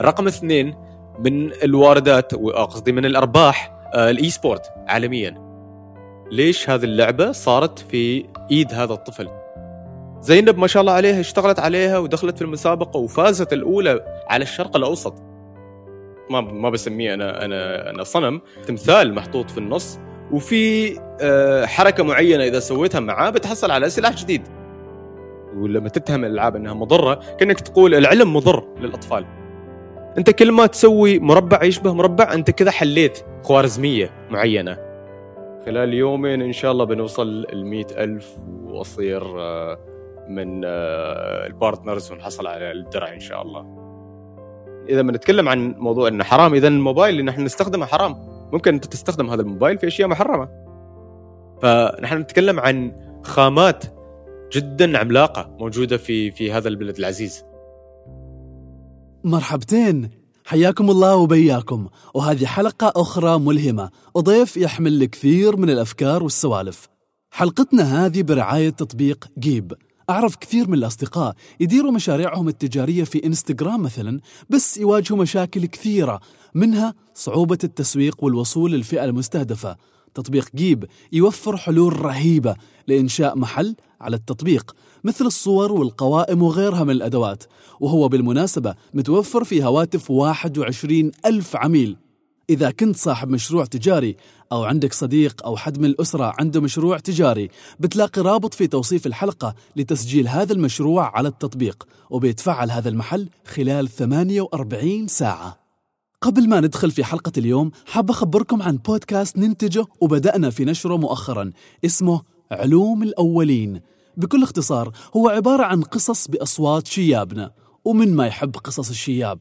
رقم 2 من الواردات وقصدي من الأرباح الإي سبورت عالميا. ليش هذه اللعبة صارت في إيد هذا الطفل؟ زينب ما شاء الله عليها اشتغلت عليها ودخلت في المسابقة وفازت الأولى على الشرق الأوسط. ما بسميه أنا صنم، تمثال محطوط في النص، وفي حركة معينة إذا سويتها معاه بتحصل على سلاح جديد. ولما تتهم الألعاب أنها مضرة كأنك تقول العلم مضر للأطفال. أنت كل ما تسوي مربع يشبه مربع أنت كذا حليت خوارزمية معينة. خلال يومين إن شاء الله بنوصل 100,000 وأصير من البارتنرز ونحصل على الدرع إن شاء الله. إذا بنتكلم عن موضوع أنه حرام، إذا الموبايل اللي نحن نستخدمه حرام. ممكن أنت تستخدم هذا الموبايل في أشياء محرمة. فنحن نتكلم عن خامات جدا عملاقة موجودة في هذا البلد العزيز. مرحبتين، حياكم الله وبياكم، وهذه حلقة أخرى ملهمة وضيف يحمل الكثير من الأفكار والسوالف. حلقتنا هذه برعاية تطبيق جيب. أعرف كثير من الأصدقاء يديروا مشاريعهم التجارية في إنستغرام مثلا، بس يواجهوا مشاكل كثيرة، منها صعوبة التسويق والوصول للفئة المستهدفة. تطبيق جيب يوفر حلول رهيبة لإنشاء محل على التطبيق مثل الصور والقوائم وغيرها من الأدوات، وهو بالمناسبة متوفر في هواتف 21,000 عميل. إذا كنت صاحب مشروع تجاري أو عندك صديق أو حد من الأسرة عنده مشروع تجاري، بتلاقي رابط في توصيف الحلقة لتسجيل هذا المشروع على التطبيق، وبيتفعل هذا المحل خلال 48 ساعة. قبل ما ندخل في حلقة اليوم، حاب أخبركم عن بودكاست ننتجه وبدأنا في نشره مؤخرا، اسمه علوم الأولين. بكل اختصار هو عبارة عن قصص بأصوات شيابنا، ومن ما يحب قصص الشياب.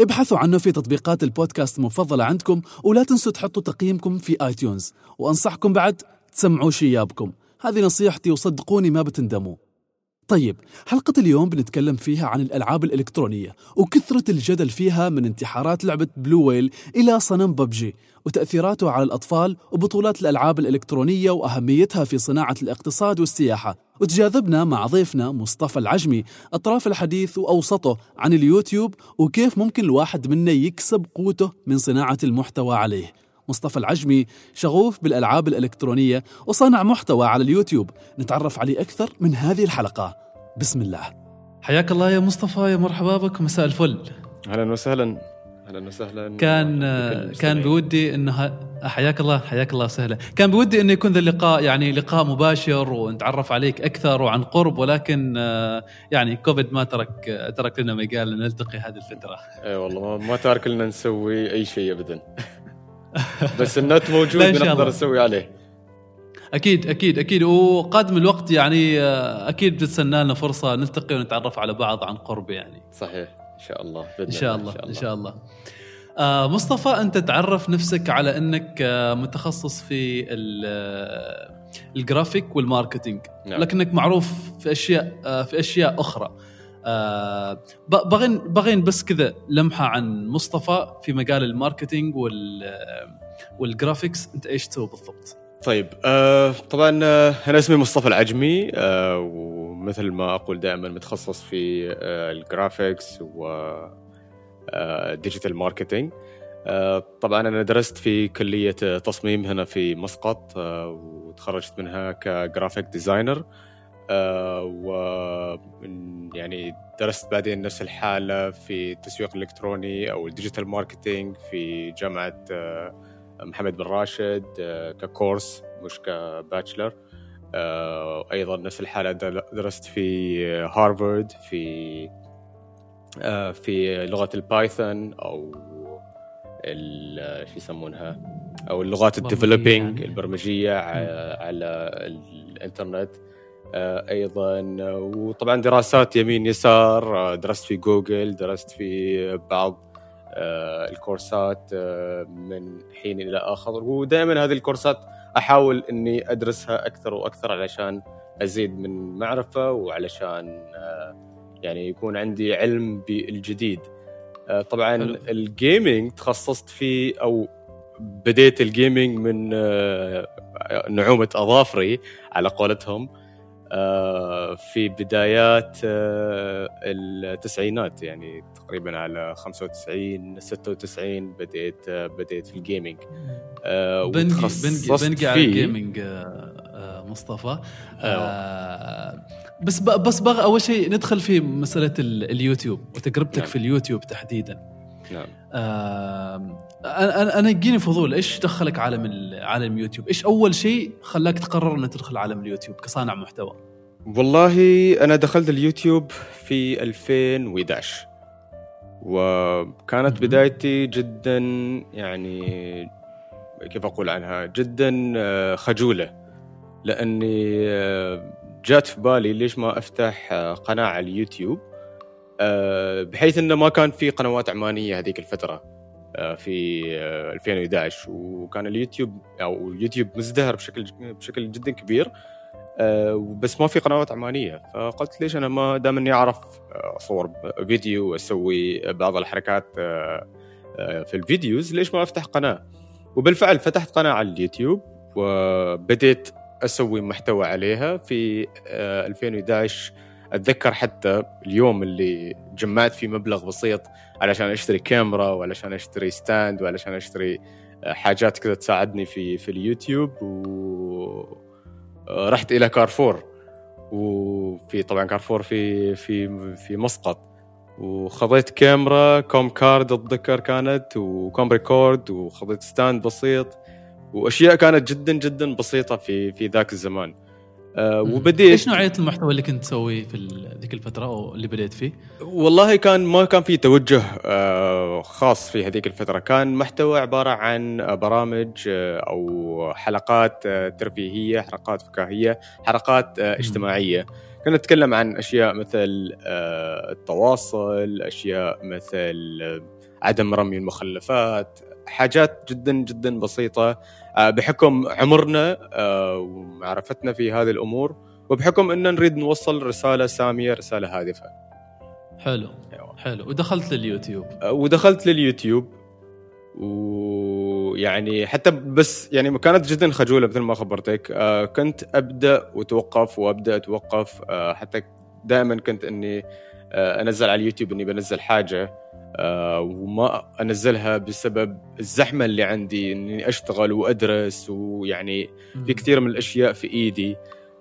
ابحثوا عنه في تطبيقات البودكاست المفضلة عندكم، ولا تنسوا تحطوا تقييمكم في آيتونز، وأنصحكم بعد تسمعوا شيابكم. هذه نصيحتي وصدقوني ما بتندموا. طيب، حلقة اليوم بنتكلم فيها عن الألعاب الإلكترونية وكثرة الجدل فيها، من انتحارات لعبة بلو ويل إلى صنم ببجي وتأثيراته على الأطفال وبطولات الألعاب الإلكترونية وأهميتها في صناعة الاقتصاد والسياحة. وتجاذبنا مع ضيفنا مصطفى العجمي أطراف الحديث وأوسطه عن اليوتيوب وكيف ممكن الواحد منا يكسب قوته من صناعة المحتوى عليه. مصطفى العجمي شغوف بالألعاب الإلكترونية وصانع محتوى على اليوتيوب، نتعرف عليه أكثر من هذه الحلقة. بسم الله، حياك الله يا مصطفى، يا مرحبا بك، مساء الفل. أهلا وسهلا. أهلا وسهلا. كان بودي إنها حياك الله سهلة. كان بودي إنه يكون ذا اللقاء يعني لقاء مباشر ونتعرف عليك أكثر وعن قرب، ولكن يعني كوفيد ما ترك لنا مجال نلتقي هذه الفترة. أي والله ما ترك لنا نسوي أي شيء أبدا. بس النت موجود بنقدر نسوي عليه. أكيد وقادم الوقت يعني أكيد بتتسنى لنا فرصة نلتقي ونتعرف على بعض عن قرب يعني. صحيح إن شاء الله. إن شاء الله. مصطفى، أنت تعرف نفسك على أنك متخصص في الجرافيك والماركتينج. نعم. لكنك معروف في أشياء أخرى. بغين بس كذا لمحة عن مصطفى في مجال الماركتينج والجرافيكس، أنت إيش تسوي بالضبط؟ طيب، طبعا أنا اسمي مصطفى العجمي، ومثل ما أقول دائما متخصص في الجرافيكس وديجيتال ماركتينج. طبعا أنا درست في كلية تصميم هنا في مسقط، وتخرجت منها كجرافيك ديزاينر، و يعني درست بعدين نفس الحالة في التسويق الإلكتروني أو الديجيتال ماركتينج في جامعة محمد بن راشد ككورس مش كباتشلر. أيضا نفس الحالة درست في هارفارد في لغة البايثون أو شو يسمونها أو اللغات الديفلوبينج البرمجية على الإنترنت. أيضا وطبعا دراسات يمين يسار، درست في جوجل، درست في بعض الكورسات من حين إلى آخر، ودائما هذه الكورسات أحاول أني أدرسها أكثر وأكثر علشان أزيد من معرفة وعلشان يعني يكون عندي علم بالجديد. طبعا الجيمينج تخصصت فيه أو بديت الجيمينج من نعومة أظافري على قولتهم، في بدايات التسعينات، يعني تقريبا على 95 96 بديت في الجيمينج. بنقع على الجيمينج مصطفى. بس بغى أول شيء ندخل في مسألة اليوتيوب وتجربتك. نعم. في اليوتيوب تحديدا. نعم. أنا يجيني فضول، إيش دخلك عالم يوتيوب؟ إيش أول شيء خلاك تقرر أن تدخل عالم اليوتيوب كصانع محتوى؟ والله أنا دخلت اليوتيوب في 2011، وكانت بدايتي جدا، يعني كيف أقول عنها، جدا خجولة، لأني جات في بالي ليش ما أفتح قناة على اليوتيوب، بحيث أنه ما كان في قنوات عمانية هذيك الفترة في 2011، وكان اليوتيوب أو اليوتيوب مزدهر بشكل جدا كبير، بس ما في قنوات عمانية. فقلت ليش أنا ما دام إني أعرف أصور فيديو وأسوي بعض الحركات في الفيديوز، ليش ما أفتح قناة؟ وبالفعل فتحت قناة على اليوتيوب وبدأت أسوي محتوى عليها في 2011. أتذكر حتى اليوم اللي جمعت فيه مبلغ بسيط علشان أشتري كاميرا وعلشان أشتري ستاند وعلشان أشتري حاجات كذا تساعدني في اليوتيوب. ورحت إلى كارفور، وفي طبعا كارفور في مسقط، وخذيت كاميرا كوم كارد أتذكر كانت، وكوم ريكورد، وخذيت ستاند بسيط، وأشياء كانت جدا جدا بسيطة في ذاك الزمان. وبديت. إيش نوعية المحتوى اللي كنت تسويه في ذيك الفترة أو اللي بديت فيه؟ والله ما كان في توجه خاص في هذيك الفترة. كان محتوى عبارة عن برامج أو حلقات ترفيهية، حلقات فكاهية، حلقات اجتماعية. كنا نتكلم عن أشياء مثل التواصل، أشياء مثل عدم رمي المخلفات، حاجات جدا جدا بسيطة، بحكم عمرنا ومعرفتنا في هذه الأمور، وبحكم أننا نريد نوصل رسالة سامية، رسالة هادفة. حلو. أيوة. حلو. ودخلت لليوتيوب، ويعني حتى بس يعني كانت جدا خجولة مثل ما خبرتك. كنت أبدأ وتوقف وأبدأ أتوقف، حتى دائما كنت أني أنزل على اليوتيوب أني بنزل حاجة وما أنزلها بسبب الزحمة اللي عندي، أني أشتغل وأدرس، ويعني في كثير من الأشياء في إيدي،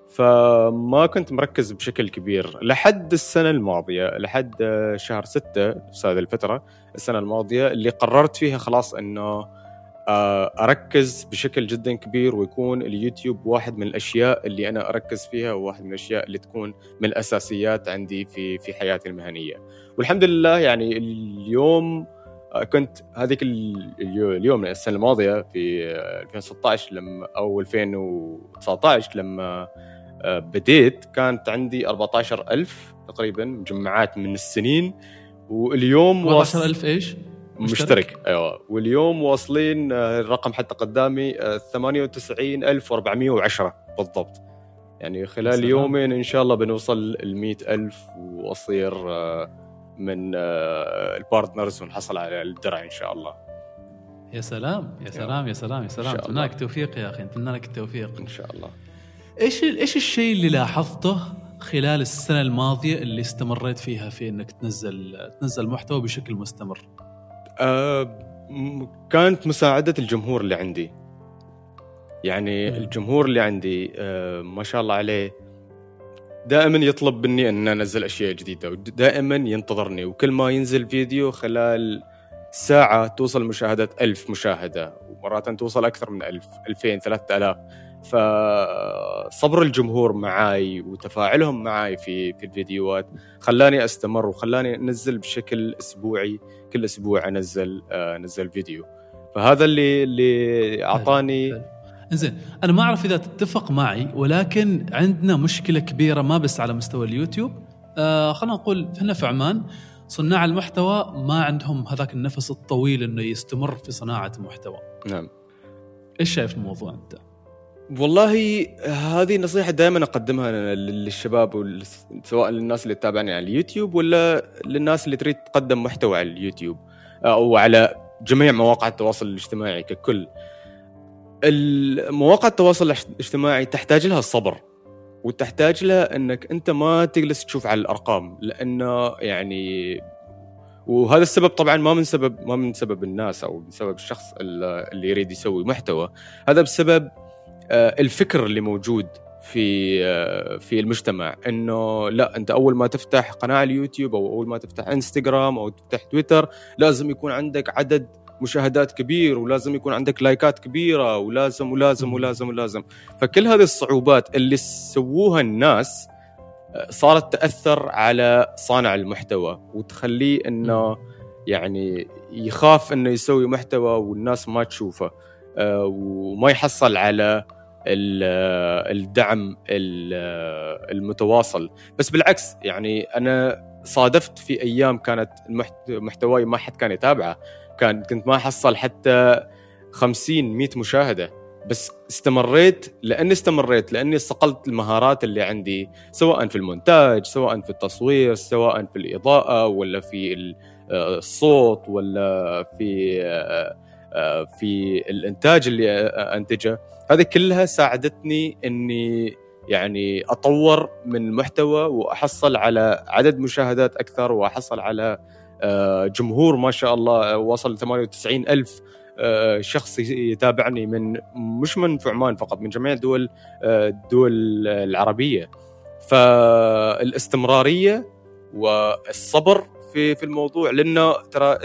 فما كنت مركز بشكل كبير لحد السنة الماضية، لحد شهر 6 في هذه الفترة السنة الماضية، اللي قررت فيها خلاص أنه أركز بشكل جدا كبير، ويكون اليوتيوب واحد من الأشياء اللي أنا أركز فيها، وواحد من الأشياء اللي تكون من الأساسيات عندي في حياتي المهنية. والحمد لله يعني اليوم كنت هذيك اليوم السنة الماضية في 2016 أو 2019 لما بديت، كانت عندي 14,000 تقريبا مجمعات من السنين، واليوم 14,000 إيش؟ مشترك. أيوة. واليوم واصلين الرقم حتى قدامي 98,410 بالضبط، يعني خلال سلام. يومين إن شاء الله بنوصل 100,000 وأصير من البارتنرز ونحصل على الدرع إن شاء الله. يا سلام يا سلام. أيوة. يا سلام يا سلام. تمناك توفيق يا أخي، تمناك التوفيق إن شاء الله. إيش الشيء اللي لاحظته خلال السنة الماضية اللي استمريت فيها في إنك تنزل محتوى بشكل مستمر؟ كانت مساعدة الجمهور اللي عندي، يعني الجمهور اللي عندي ما شاء الله عليه دائما يطلب مني أن أنزل أشياء جديدة، ودائما ينتظرني، وكل ما ينزل فيديو خلال ساعة توصل مشاهدة 1,000 مشاهدة، ومرات توصل أكثر من 2,000 3,000. فصبر الجمهور معاي وتفاعلهم معاي في الفيديوهات خلاني أستمر، وخلاني أنزل بشكل أسبوعي، كل أسبوع أنزل فيديو. فهذا اللي أعطاني. إنزين، أنا ما أعرف إذا تتفق معي، ولكن عندنا مشكلة كبيرة ما بس على مستوى اليوتيوب. خلنا نقول هنا في عمان صناع المحتوى ما عندهم هذاك النفس الطويل إنه يستمر في صناعة محتوى. نعم. إيش شايف الموضوع أنت؟ والله هذه نصيحة دائما أقدمها للشباب، سواء للناس اللي تتابعني على اليوتيوب ولا للناس اللي تريد تقدم محتوى على اليوتيوب أو على جميع مواقع التواصل الاجتماعي ككل. مواقع التواصل الاجتماعي تحتاج لها الصبر، وتحتاج له انك انت ما تجلس تشوف على الارقام، لانه يعني وهذا السبب طبعا ما من سبب الناس او بسبب الشخص اللي يريد يسوي محتوى، هذا بسبب الفكر اللي موجود في المجتمع، انه لا انت اول ما تفتح قناة على اليوتيوب او اول ما تفتح انستغرام او تفتح تويتر لازم يكون عندك عدد مشاهدات كبير، ولازم يكون عندك لايكات كبيرة، ولازم ولازم ولازم ولازم. فكل هذه الصعوبات اللي سووها الناس صارت تأثر على صانع المحتوى وتخليه انه يعني يخاف انه يسوي محتوى والناس ما تشوفه وما يحصل على الدعم المتواصل. بس بالعكس يعني انا صادفت في ايام كانت محتواي ما حد كان يتابعه، كنت ما أحصل حتى 50-100 مشاهدة، بس استمريت لأني استقلت المهارات اللي عندي، سواء في المونتاج، سواء في التصوير، سواء في الإضاءة، ولا في الصوت، ولا في الإنتاج اللي أنتجه. هذه كلها ساعدتني أني يعني أطور من المحتوى وأحصل على عدد مشاهدات أكثر، وأحصل على جمهور ما شاء الله وصل 98,000 شخص يتابعني مش من عمان فقط، من جميع الدول العربية. فالاستمرارية والصبر في الموضوع، لأنه ترى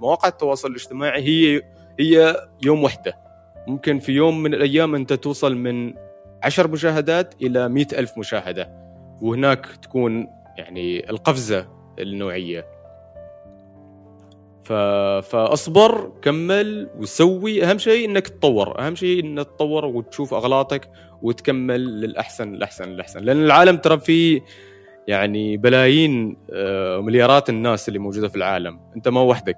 مواقع التواصل الاجتماعي هي يوم وحدة، ممكن في يوم من الأيام أنت توصل من 10 مشاهدات إلى 100,000 مشاهدة، وهناك تكون يعني القفزة النوعية. فأصبر، كمل وسوي، أهم شيء إنك تطور، أهم شيء إنك تطور وتشوف أغلاطك وتكمل للأحسن، لأن العالم ترى فيه يعني بلايين مليارات الناس اللي موجودة في العالم، أنت ما وحدك،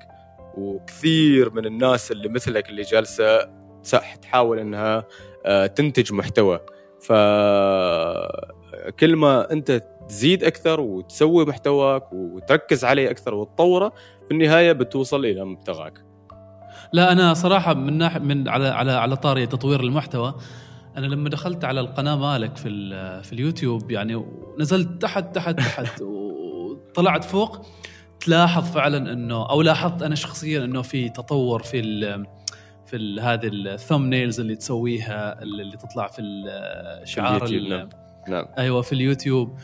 وكثير من الناس اللي مثلك اللي جالسة تحاول إنها تنتج محتوى. فكل ما أنت تزيد أكثر وتسوي محتواك وتركز عليه أكثر وتطوره، في النهاية بتوصل إلى مبتغاك. لا أنا صراحة من على طاري تطوير المحتوى، أنا لما دخلت على القناة مالك في اليوتيوب يعني نزلت تحت وطلعت فوق، تلاحظ فعلا إنه أو لاحظت أنا شخصيا إنه في تطور في هذه الثمبنيلز اللي تسويها، اللي تطلع في الشعار نعم. أيوة في اليوتيوب.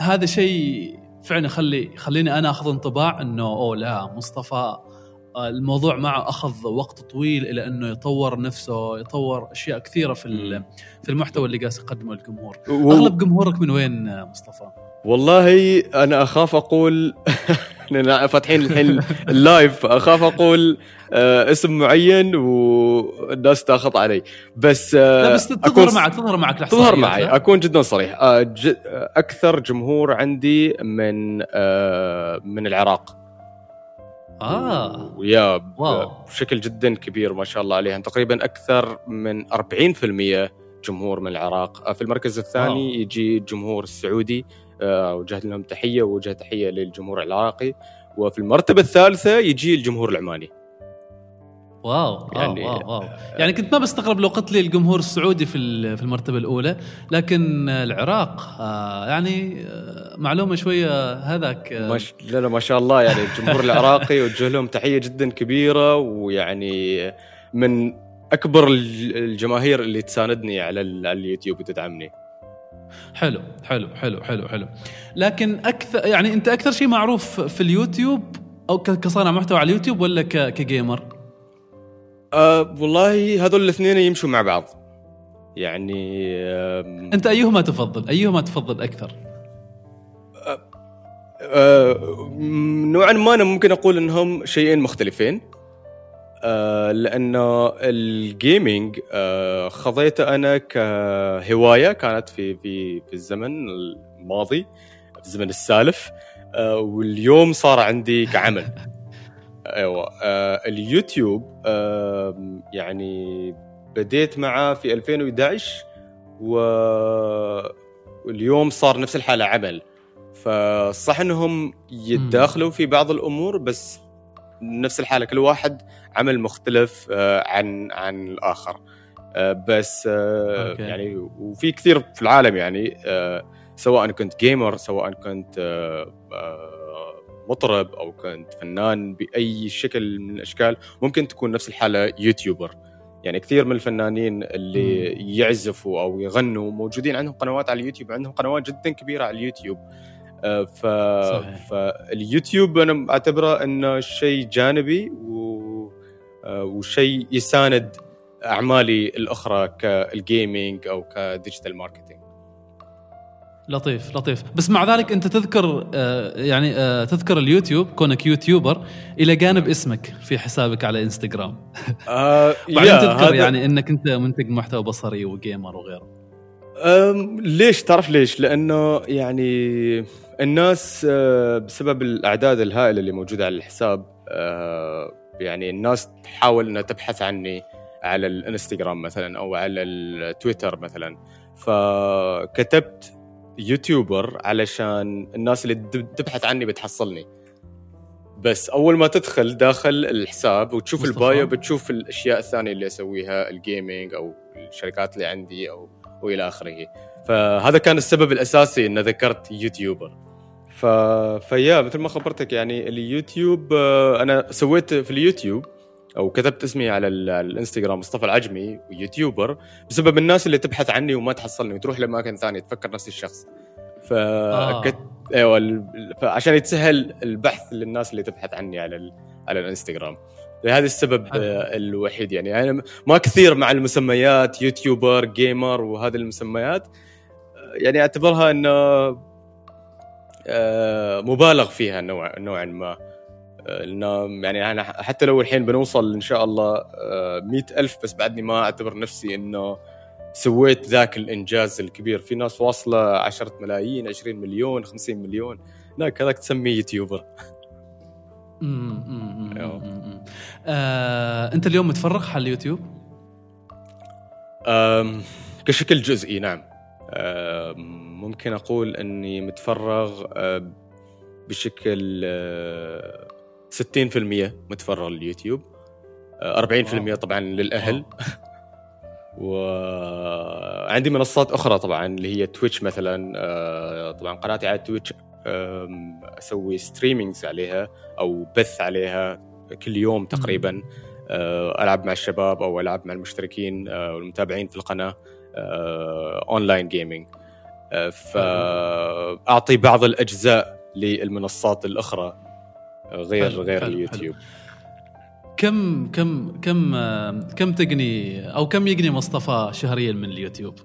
هذا شيء فعلا خليني أنا أخذ انطباع أنه لا مصطفى الموضوع معه أخذ وقت طويل إلى أنه يطور نفسه، يطور أشياء كثيرة في المحتوى اللي قاعد يقدمه الجمهور. أغلب جمهورك من وين مصطفى؟ والله أنا أخاف أقول أنا فاتحين الحين اللايف، أخاف أقول اسم معين والناس تأخذ علي، بس لا بس تظهر معك أكون جدا صريح. أكثر جمهور عندي من العراق، ويا بشكل جدا كبير ما شاء الله عليهم، تقريبا أكثر من 40% جمهور من العراق. في المركز الثاني يجي الجمهور السعودي، وجهت لهم تحية، ووجه تحية للجمهور العراقي، وفي المرتبة الثالثة يجي الجمهور العماني. واو. يعني كنت ما بستغرب لو قلت لي الجمهور السعودي في المرتبة الأولى، لكن العراق يعني معلومة شوية هذاك. لا ما شاء الله، يعني الجمهور العراقي وجه لهم تحية جدا كبيرة، ويعني من أكبر الجماهير اللي تساندني على اليوتيوب وتدعمني. حلو. لكن أكثر يعني أنت أكثر شيء معروف في اليوتيوب أو كصانع محتوى على اليوتيوب ولا كجيمر؟ والله هذول الاثنين يمشوا مع بعض يعني. أنت أيهما تفضل أكثر؟ نوعا ما أنا ممكن أقول إنهم شيئين مختلفين، لأنه الجيمينج خضيته أنا كهواية، كانت في الزمن الماضي، في الزمن السالف، واليوم صار عندي كعمل. أيوة. اليوتيوب يعني بديت معه في 2011، واليوم صار نفس الحالة عمل. فصح أنهم يتداخلوا في بعض الأمور، بس نفس الحالة كل واحد عمل مختلف عن الآخر. بس يعني وفي كثير في العالم يعني سواء كنت جيمر سواء كنت مطرب أو كنت فنان بأي شكل من الأشكال ممكن تكون نفس الحالة يوتيوبر. يعني كثير من الفنانين اللي يعزفوا أو يغنوا موجودين عندهم قنوات على اليوتيوب، عندهم قنوات جدا كبيرة على اليوتيوب. فاليوتيوب أنا أعتبره أنه شيء جانبي وشيء يساند أعمالي الأخرى كالجيمينج أو كديجيتال ماركتينج. لطيف لطيف. بس مع ذلك أنت تذكر يعني تذكر اليوتيوب كونك يوتيوبر إلى جانب اسمك في حسابك على إنستغرام. بعدين تذكر يعني أنك أنت منتج محتوى بصري وجيمر وغيره. ليش؟ تعرف ليش؟ لأنه يعني الناس بسبب الأعداد الهائلة اللي موجودة على الحساب يعني الناس تحاول أنها تبحث عني على الإنستغرام مثلا أو على التويتر مثلا، فكتبت يوتيوبر علشان الناس اللي تبحث عني بتحصلني. بس أول ما تدخل داخل الحساب وتشوف البايو بتشوف الأشياء الثانية اللي أسويها، الجيمينج أو الشركات اللي عندي أو وإلى آخره. فهذا كان السبب الأساسي إن ذكرت يوتيوبر. فيا مثل ما خبرتك يعني اليوتيوب أنا سويت في اليوتيوب أو كتبت اسمي على الإنستغرام مصطفى العجمي ويوتيوبر بسبب الناس اللي تبحث عني وما تحصلني وتروح لأماكن ثانية تفكر نفس الشخص. فعشان يتسهل البحث للناس اللي تبحث عني على الإنستغرام، لهذا السبب الوحيد. يعني أنا ما كثير مع المسميات يوتيوبر جيمر وهذه المسميات، يعني أعتبرها إنه مبالغ فيها نوعا ما. يعني أنا حتى لو الحين بنوصل إن شاء الله 100,000 بس بعدني ما أعتبر نفسي إنه سويت ذاك الإنجاز الكبير. في ناس واصلة 10 ملايين 20 مليون 50 مليون، لا كذاك تسميه يوتيوبر. أنت اليوم متفرغ على اليوتيوب كشكل جزئي؟ نعم. ممكن أقول أني متفرغ بشكل 60% متفرغ لليوتيوب، 40% طبعاً للأهل، وعندي منصات أخرى طبعاً اللي هي تويتش مثلاً. طبعاً قناتي على تويتش أسوي ستريمينجز عليها أو بث عليها كل يوم تقريباً، ألعب مع الشباب أو ألعب مع المشتركين والمتابعين في القناة أونلاين جيمينج. فأعطي بعض الأجزاء للمنصات الأخرى غير اليوتيوب. كم تغني أو كم يغني مصطفى شهريا من اليوتيوب؟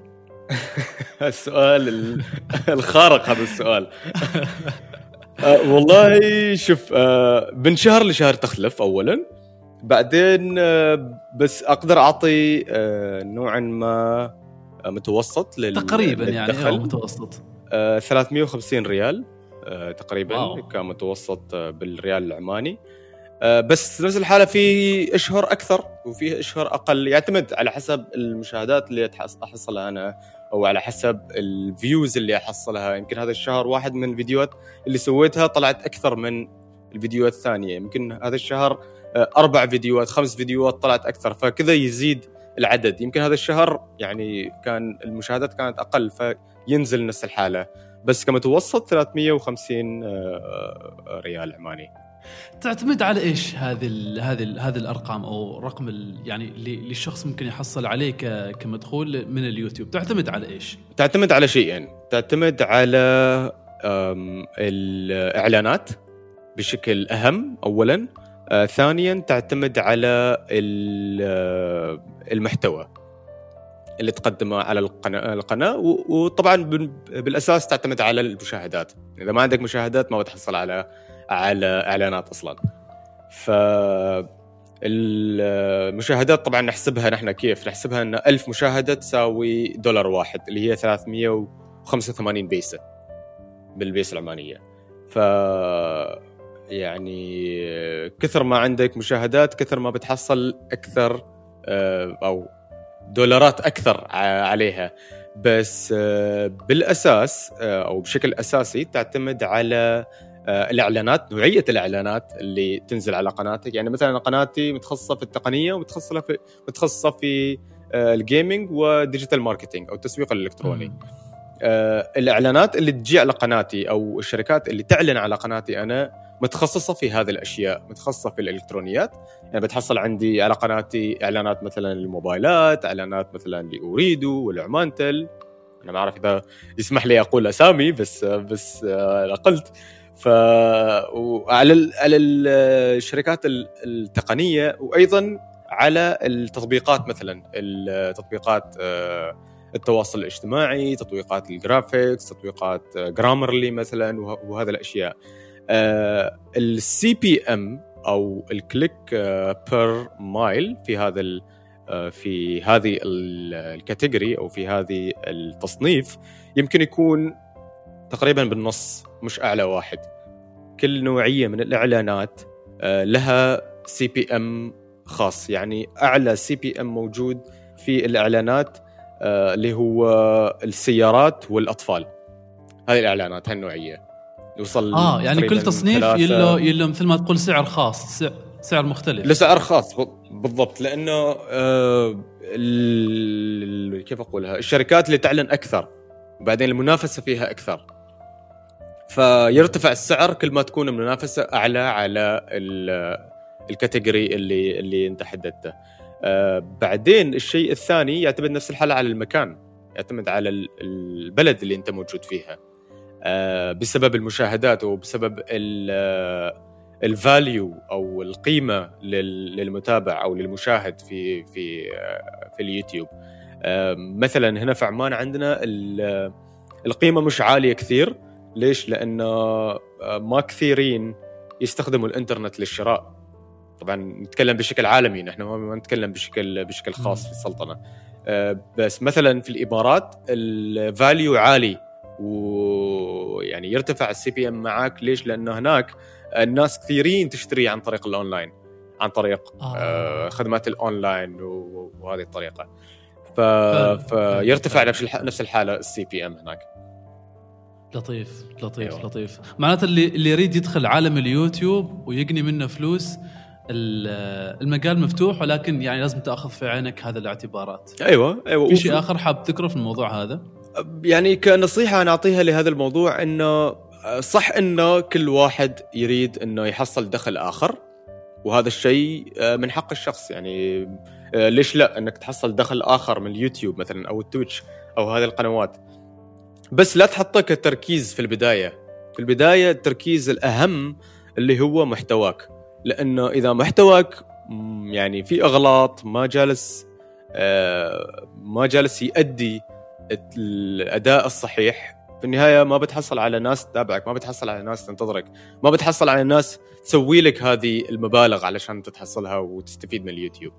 السؤال الخارق هذا السؤال. والله شوف، من شهر لشهر تختلف أولا، بعدين بس أقدر أعطي نوعا ما متوسط تقريبا يعني أو متوسط 350 ريال تقريبا. واو. كمتوسط بالريال العماني. بس نفس الحالة في أشهر أكثر وفيه أشهر أقل، يعتمد على حسب المشاهدات اللي أحصلها أنا أو على حسب الفيوز اللي أحصلها. يمكن هذا الشهر واحد من الفيديوهات اللي سويتها طلعت أكثر من الفيديوهات الثانية، يمكن هذا الشهر 4 فيديوهات 5 فيديوهات طلعت أكثر، فكذا يزيد العدد. يمكن هذا الشهر يعني كان المشاهدات كانت أقل فينزل نفس الحالة، بس كمتوسط 350 ريال عماني. تعتمد على إيش هذه الأرقام أو رقم يعني اللي الشخص ممكن يحصل عليه كمدخول من اليوتيوب؟ تعتمد على إيش؟ تعتمد على شيئين، تعتمد على الإعلانات بشكل أهم أولاً، ثانياً تعتمد على المحتوى اللي تقدمه على القناة وطبعاً بالأساس تعتمد على المشاهدات. إذا ما عندك مشاهدات ما بتحصل على إعلانات أصلاً. فالمشاهدات طبعاً نحسبها نحن كيف؟ نحسبها أن 1000 مشاهدة تساوي $1 اللي هي 385 بيسة بالبيسة العمانية. يعني كثر ما عندك مشاهدات كثر ما بتحصل أكثر أو دولارات أكثر عليها. بس بالأساس أو بشكل أساسي تعتمد على الإعلانات، نوعية الإعلانات اللي تنزل على قناتك. يعني مثلا قناتي متخصصة في التقنية ومتخصصة في الجيمينج وديجيتال ماركتينج أو التسويق الإلكتروني. الإعلانات اللي تجي على قناتي أو الشركات اللي تعلن على قناتي أنا متخصصة في هذه الأشياء، متخصصة في الإلكترونيات. يعني بتحصل عندي على قناتي إعلانات مثلا للموبايلات، إعلانات مثلا لأوريدو والعمان تل، أنا ما أعرف إذا يسمح لي أقول أسامي بس لقلت. على الشركات التقنية، وأيضا على التطبيقات، مثلا التطبيقات التواصل الاجتماعي، تطبيقات الجرافيكس، تطبيقات جرامرلي مثلا، وهذا الأشياء. السي بي ام أو الكليك بير مايل في هذه الكاتيجوري أو في هذه التصنيف يمكن يكون تقريبا بالنص، مش أعلى واحد. كل نوعية من الإعلانات لها سي بي ام خاص، يعني أعلى سي بي ام موجود في الإعلانات اللي هو السيارات والأطفال. هذه الإعلانات هالنوعية يوصل يعني كل تصنيف يله مثل ما تقول سعر خاص، سعر مختلف، لسعر خاص بالضبط. لأنه كيف أقولها، الشركات اللي تعلن أكثر وبعدين المنافسة فيها أكثر، فيرتفع السعر كل ما تكون المنافسة أعلى على الكاتيجوري اللي انت حددته. بعدين الشيء الثاني يعتمد نفس الحالة على المكان، يعتمد على البلد اللي انت موجود فيها، بسبب المشاهدات وبسبب الفاليو أو القيمة للمتابع أو للمشاهد في في في اليوتيوب. مثلا هنا في عمان عندنا القيمة مش عالية كثير. ليش؟ لأن ما كثيرين يستخدموا الإنترنت للشراء. طبعا نتكلم بشكل عالمي، نحن ما نتكلم بشكل خاص في السلطنة. بس مثلا في الإمارات الفاليو عالي، ويعني يرتفع السي بي ام معاك. ليش؟ لأنه هناك الناس كثيرين تشتري عن طريق الأونلاين، عن طريق خدمات الأونلاين وهذه الطريقة، فيرتفع نفس الحالة السي بي ام هناك. لطيف أيوة. لطيف معناته اللي يريد يدخل عالم اليوتيوب ويقني منه فلوس، المجال مفتوح، ولكن يعني لازم تأخذ في عينك هذا الاعتبارات. أيوة. في شيء آخر حاب تذكره في الموضوع هذا؟ يعني كنصيحة أنا أعطيها لهذا الموضوع، إنه صح إنه كل واحد يريد إنه يحصل دخل آخر، وهذا الشيء من حق الشخص. يعني ليش لا إنك تحصل دخل آخر من اليوتيوب مثلا أو التويتش أو هذه القنوات، بس لا تحطه كتركيز في البداية. في البداية التركيز الأهم اللي هو محتواك، لأنه إذا محتواك يعني في أغلاط، ما جالس يؤدي الأداء الصحيح، في النهاية ما بتحصل على ناس تتابعك، ما بتحصل على ناس تنتظرك، ما بتحصل على ناس تسوي لك هذه المبالغ علشان تتحصلها وتستفيد من اليوتيوب.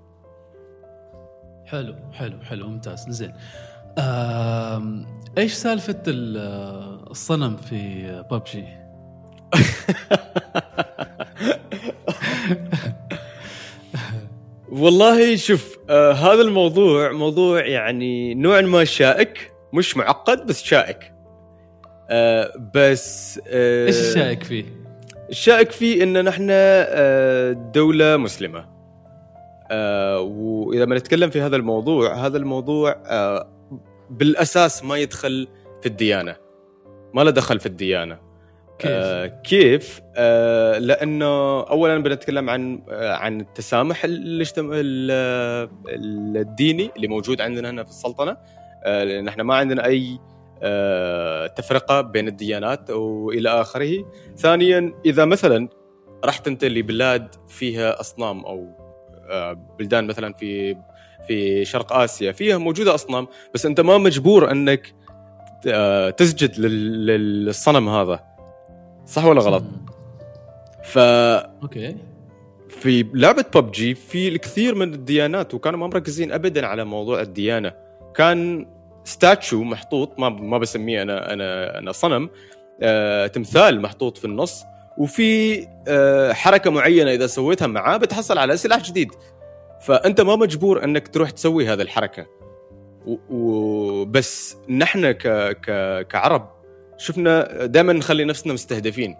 حلو ممتاز. زين، ايش سالفة الصنم في ببجي؟ والله شوف، هذا الموضوع موضوع يعني نوعا ما شائك، مش معقد بس شائك. بس ايش الشائك فيه؟ الشائك فيه ان نحن دولة مسلمة، واذا ما نتكلم في هذا الموضوع بالأساس ما يدخل في الديانة، ما له دخل في الديانة. كيف؟ لأنه أولاً بنتكلم عن التسامح الديني اللي موجود عندنا هنا في السلطنة. نحن ما عندنا أي تفرقة بين الديانات وإلى آخره. ثانياً، إذا مثلاً رحت أنت لبلاد فيها أصنام، أو بلدان مثلاً في شرق آسيا فيها موجودة أصنام، بس أنت ما مجبور أنك تسجد للصنم هذا، صح ولا غلط؟ في لعبة ببجي في الكثير من الديانات، وكانوا ما مركزين أبداً على موضوع الديانة. كان ستاتشو محطوط، ما بسميه أنا صنم، تمثال محطوط في النص، وفي حركة معينة إذا سويتها معاه بتحصل على سلاح جديد. فأنت ما مجبور أنك تروح تسوي هذه الحركة. وبس نحن كعرب شفنا دائما نخلي نفسنا مستهدفين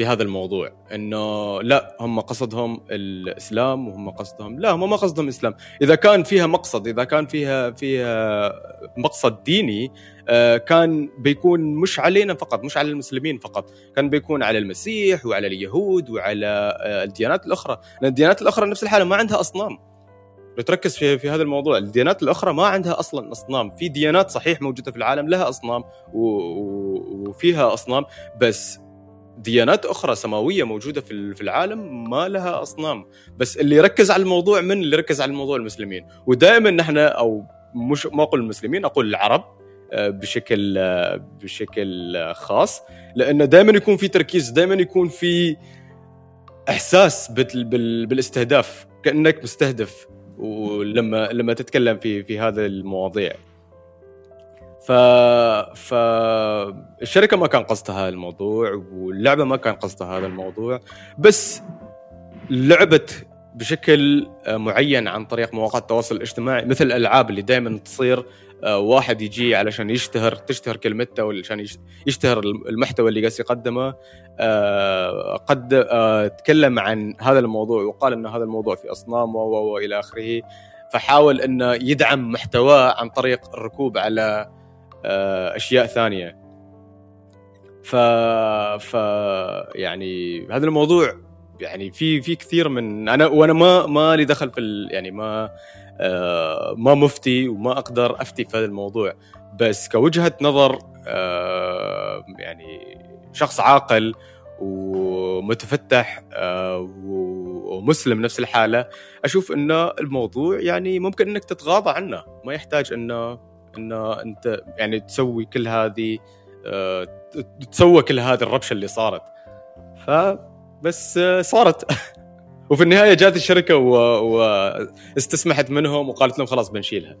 في هذا الموضوع، انه لا هم قصدهم الاسلام وهم قصدهم، لا هم ما قصدهم الاسلام. اذا كان فيها مقصد، اذا كان فيها مقصد ديني كان بيكون مش علينا فقط، مش على المسلمين فقط، كان بيكون على المسيح وعلى اليهود وعلى الديانات الاخرى. الديانات الاخرى نفس الحاله ما عندها اصنام، بتركز في هذا الموضوع. الديانات الاخرى ما عندها اصلا اصنام، في ديانات صحيح موجوده في العالم لها اصنام وفيها اصنام، بس ديانات أخرى سماوية موجودة في العالم ما لها أصنام. بس اللي يركز على الموضوع، من اللي يركز على الموضوع؟ المسلمين. ودائما نحن، أو مش ما أقول المسلمين، أقول العرب بشكل خاص، لأن دائما يكون في تركيز، دائما يكون في إحساس بالاستهداف، كأنك مستهدف ولما تتكلم في هذا المواضيع. فالشركة ما كان قصدها هذا الموضوع، واللعبة ما كان قصدها هذا الموضوع، بس لعبت بشكل معين عن طريق مواقع التواصل الاجتماعي، مثل الألعاب اللي دائما تصير واحد يجي علشان تشتهر كلمته، ولا عشان يشتهر المحتوى اللي قاعد يقدمه. قد تكلم عن هذا الموضوع وقال أن هذا الموضوع في أصنام وإلى آخره، فحاول أنه يدعم محتواه عن طريق الركوب على أشياء ثانية. يعني هذا الموضوع، يعني في كثير من، أنا ما لي دخل في، يعني ما مفتي وما أقدر أفتي في هذا الموضوع، بس كوجهة نظر يعني شخص عاقل ومتفتح ومسلم نفس الحالة، أشوف إنه الموضوع يعني ممكن إنك تتغاضى عنه، ما يحتاج إنه أنت يعني تسوي كل هذه، تسوي كل هذه الربشة اللي صارت. فبس صارت وفي النهاية جات الشركة واستسمحت منهم وقالت لهم خلاص بنشيلها.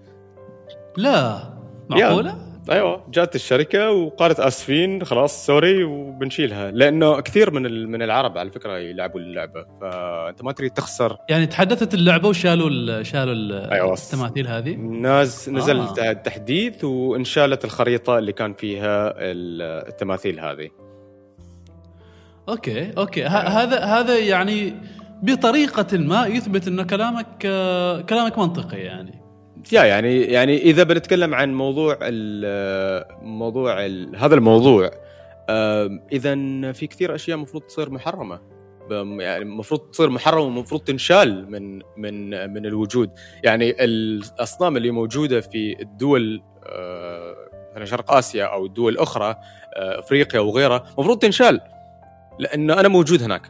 لا معقولة؟ يعني أيوة، جات الشركة وقالت آسفين خلاص سوري وبنشيلها، لأنه كثير من العرب على فكرة يلعبوا اللعبة، فأنت ما تريد تخسر. يعني تحدثت اللعبة وشالوا التماثيل هذه، نزل التحديث وانشالت الخريطة اللي كان فيها التماثيل هذه. أوكي هذا يعني بطريقة ما يثبت إنه كلامك منطقي. يعني إذا بنتكلم عن موضوع هذا الموضوع، إذن في كثير أشياء مفروض تصير محرمة، يعني مفروض تصير محرمة ومفروض تنشال من الوجود. يعني الأصنام اللي موجودة في الدول مثلا شرق آسيا أو الدول الأخرى أفريقيا وغيرها مفروض تنشال، لأن أنا موجود هناك،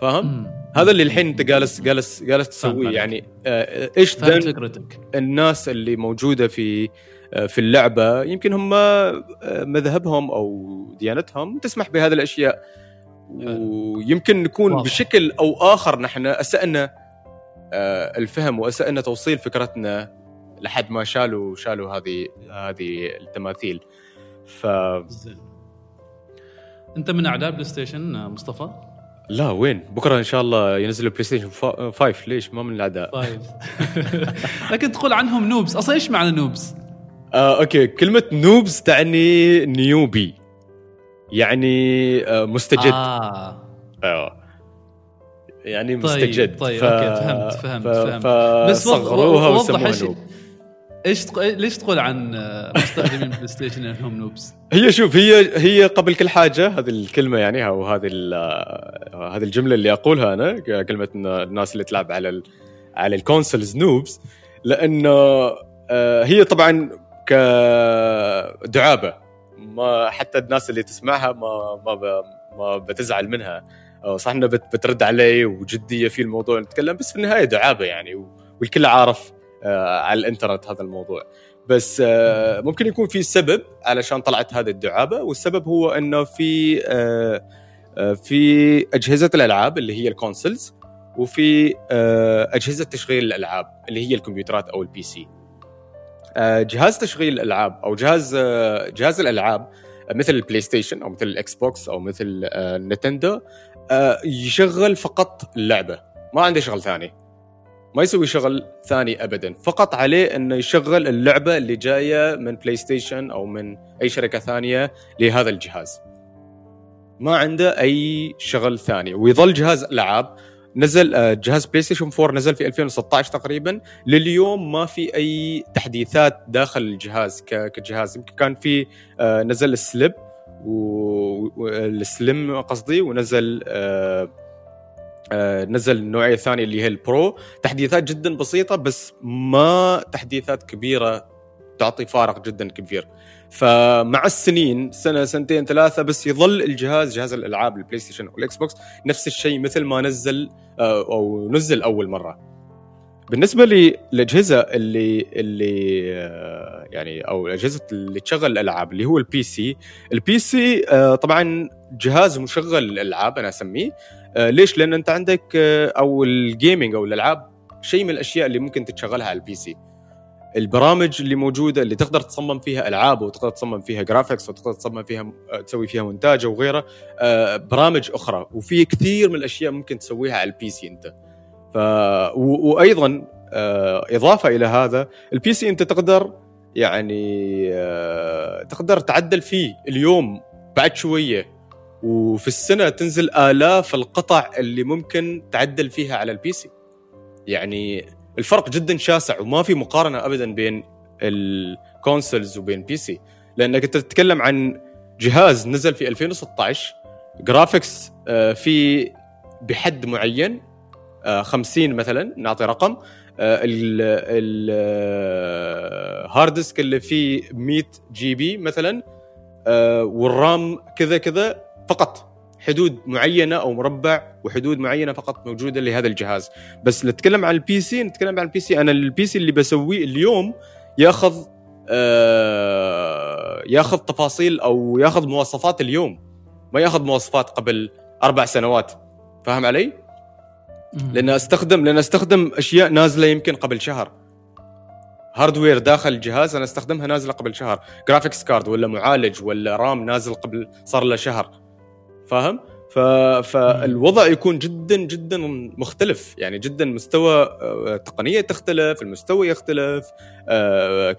فاهم؟ هذا اللي الحين انت جالس تسويه. يعني ايش فكرتك؟ الناس اللي موجوده في اللعبه يمكن هم مذهبهم او ديانتهم تسمح بهذه الاشياء، ويمكن نكون واضح. بشكل او اخر نحن اسأنا الفهم واسأنا توصيل فكرتنا لحد ما شالوا هذه التماثيل. انت من اعداء بلاي ستيشن مصطفى؟ لا، وين بكرة إن شاء الله ينزلوا بلاي ستيشن 5. ليش ما من الأعداء؟ لكن تقول عنهم نوبز، أصلا إيش معنى نوبز؟ أوكي، كلمة نوبز تعني نيوبي، يعني مستجد. يعني مستجد. طيب أوكي، فهمت. بس صغروها وسموها نوب. ليش تقول عن مستخدمين بلاي ستيشن انهم نوبس؟ هي شوف، هي قبل كل حاجه هذه الكلمه، يعني هذه الجمله اللي اقولها انا، كلمه الناس اللي تلعب على الكونسولز نوبس، لانه هي طبعا كدعابه، ما حتى الناس اللي تسمعها ما بتزعل منها. صح انها بترد علي وجديه في الموضوع نتكلم، بس في النهايه دعابه يعني، والكل عارف على الانترنت هذا الموضوع. بس ممكن يكون في سبب علشان طلعت هذه الدعابة، والسبب هو انه في أجهزة الألعاب اللي هي الكونسولز، وفي أجهزة تشغيل الألعاب اللي هي الكمبيوترات او البي سي. جهاز تشغيل الألعاب او جهاز الألعاب مثل البلاي ستيشن او مثل الإكس بوكس او مثل النينتندو يشغل فقط اللعبة، ما عنده شغل ثاني، ما يسوي شغل ثاني أبداً، فقط عليه أنه يشغل اللعبة اللي جاية من بلاي ستيشن أو من أي شركة ثانية لهذا الجهاز. ما عنده أي شغل ثاني ويظل جهاز ألعاب. نزل جهاز بلاي ستيشن 4 نزل في 2016 تقريبا، لليوم ما في أي تحديثات داخل الجهاز كجهاز. يمكن كان في نزل السلب والسلم قصدي، ونزل نزل النوعية الثانية اللي هي البرو، تحديثات جدا بسيطة بس ما تحديثات كبيرة تعطي فارق جدا كبير. فمع السنين سنة سنتين ثلاثة بس يظل الجهاز جهاز الألعاب البلاي ستيشن والإكس بوكس نفس الشيء مثل ما نزل أو نزل أول مرة. بالنسبة للأجهزة اللي يعني أو الأجهزة اللي تشغل الألعاب اللي هو البي سي، البي سي طبعا جهاز مشغل الألعاب أنا أسميه. ليش؟ لأن أنت عندك أو الجيمينج أو الألعاب شيء من الأشياء اللي ممكن تشغلها على البي سي. البرامج اللي موجودة اللي تقدر تصمم فيها ألعاب وتقدر تصمم فيها جرافيكس وتقدر تصمم فيها تسوي فيها مونتاج وغيره، برامج أخرى، وفي كثير من الأشياء ممكن تسويها على البي سي أنت. وأيضا إضافة إلى هذا البي سي أنت تقدر يعني تقدر تعدل فيه اليوم بعد شوية، وفي السنة تنزل آلاف القطع اللي ممكن تعدل فيها على البي سي. يعني الفرق جدا شاسع وما في مقارنة أبدا بين الكونسولز وبين بي سي، لأنك أنت تتكلم عن جهاز نزل في 2016 جرافيكس في بحد معين 50 مثلا نعطي رقم، الهاردسك اللي فيه 100 جي بي مثلا، والرام كذا كذا، فقط حدود معينة أو مربع وحدود معينة فقط موجودة لهذا الجهاز. بس نتكلم عن البي سي، نتكلم عن البي سي، أنا البي سي اللي بسويه اليوم يأخذ تفاصيل أو يأخذ مواصفات اليوم، ما يأخذ مواصفات قبل 4 سنوات، فهم علي؟ لأن أستخدم أشياء نازلة يمكن قبل شهر، هاردوير داخل الجهاز أنا أستخدمها نازلة قبل شهر، جرافيكس كارد ولا معالج ولا رام نازل قبل صار له شهر، فاهم؟ فالوضع يكون جدا جدا مختلف، يعني جدا مستوى تقنية تختلف، المستوى يختلف،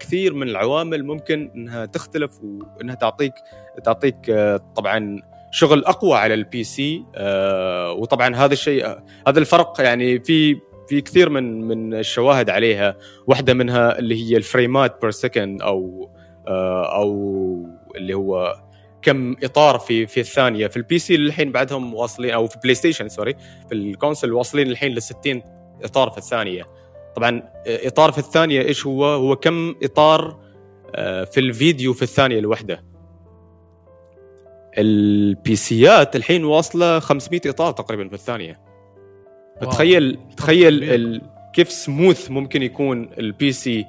كثير من العوامل ممكن أنها تختلف وأنها تعطيك طبعا شغل أقوى على البي سي. وطبعا هذا الشيء هذا الفرق يعني في كثير من الشواهد عليها، واحدة منها اللي هي الفريمات بير سكند أو اللي هو كم إطار في الثانية. في البي سي الحين بعدهم واصلين، أو في بلاي ستيشن سوري، في الكونسول واصلين الحين 60 إطار في الثانية. طبعا إطار في الثانية إيش هو كم إطار في الفيديو في الثانية الواحدة. البيسيات الحين واصلة 500 إطار تقريبا في الثانية. تخيل كيف سموث ممكن يكون البي سي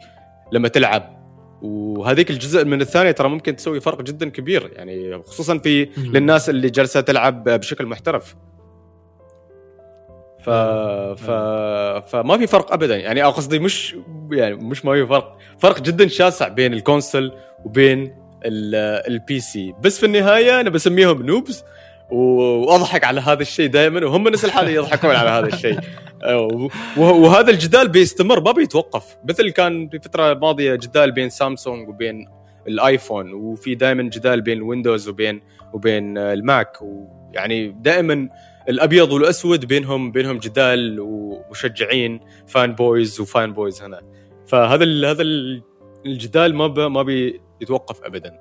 لما تلعب، وهذيك الجزء من الثانية ترى ممكن تسوي فرق جدا كبير، يعني خصوصا في للناس اللي جالسة تلعب بشكل محترف. فما في فرق أبدا، يعني أو قصدي مش ما في فرق جدا شاسع بين الكونسول وبين البي سي. بس في النهاية أنا بسميهم نوبز وأضحك على هذا الشيء دائما، وهم الناس الحالية يضحكون على هذا الشيء، وهذا الجدال بيستمر ما بيتوقف. مثل كان في فترة ماضية جدال بين سامسونج وبين الآيفون، وفي دائما جدال بين الويندوز وبين الماك، ويعني دائما الأبيض والأسود بينهم جدال، ومشجعين فان بويز وفان بويز هنا. فهذا الجدال ما بيتوقف أبدا.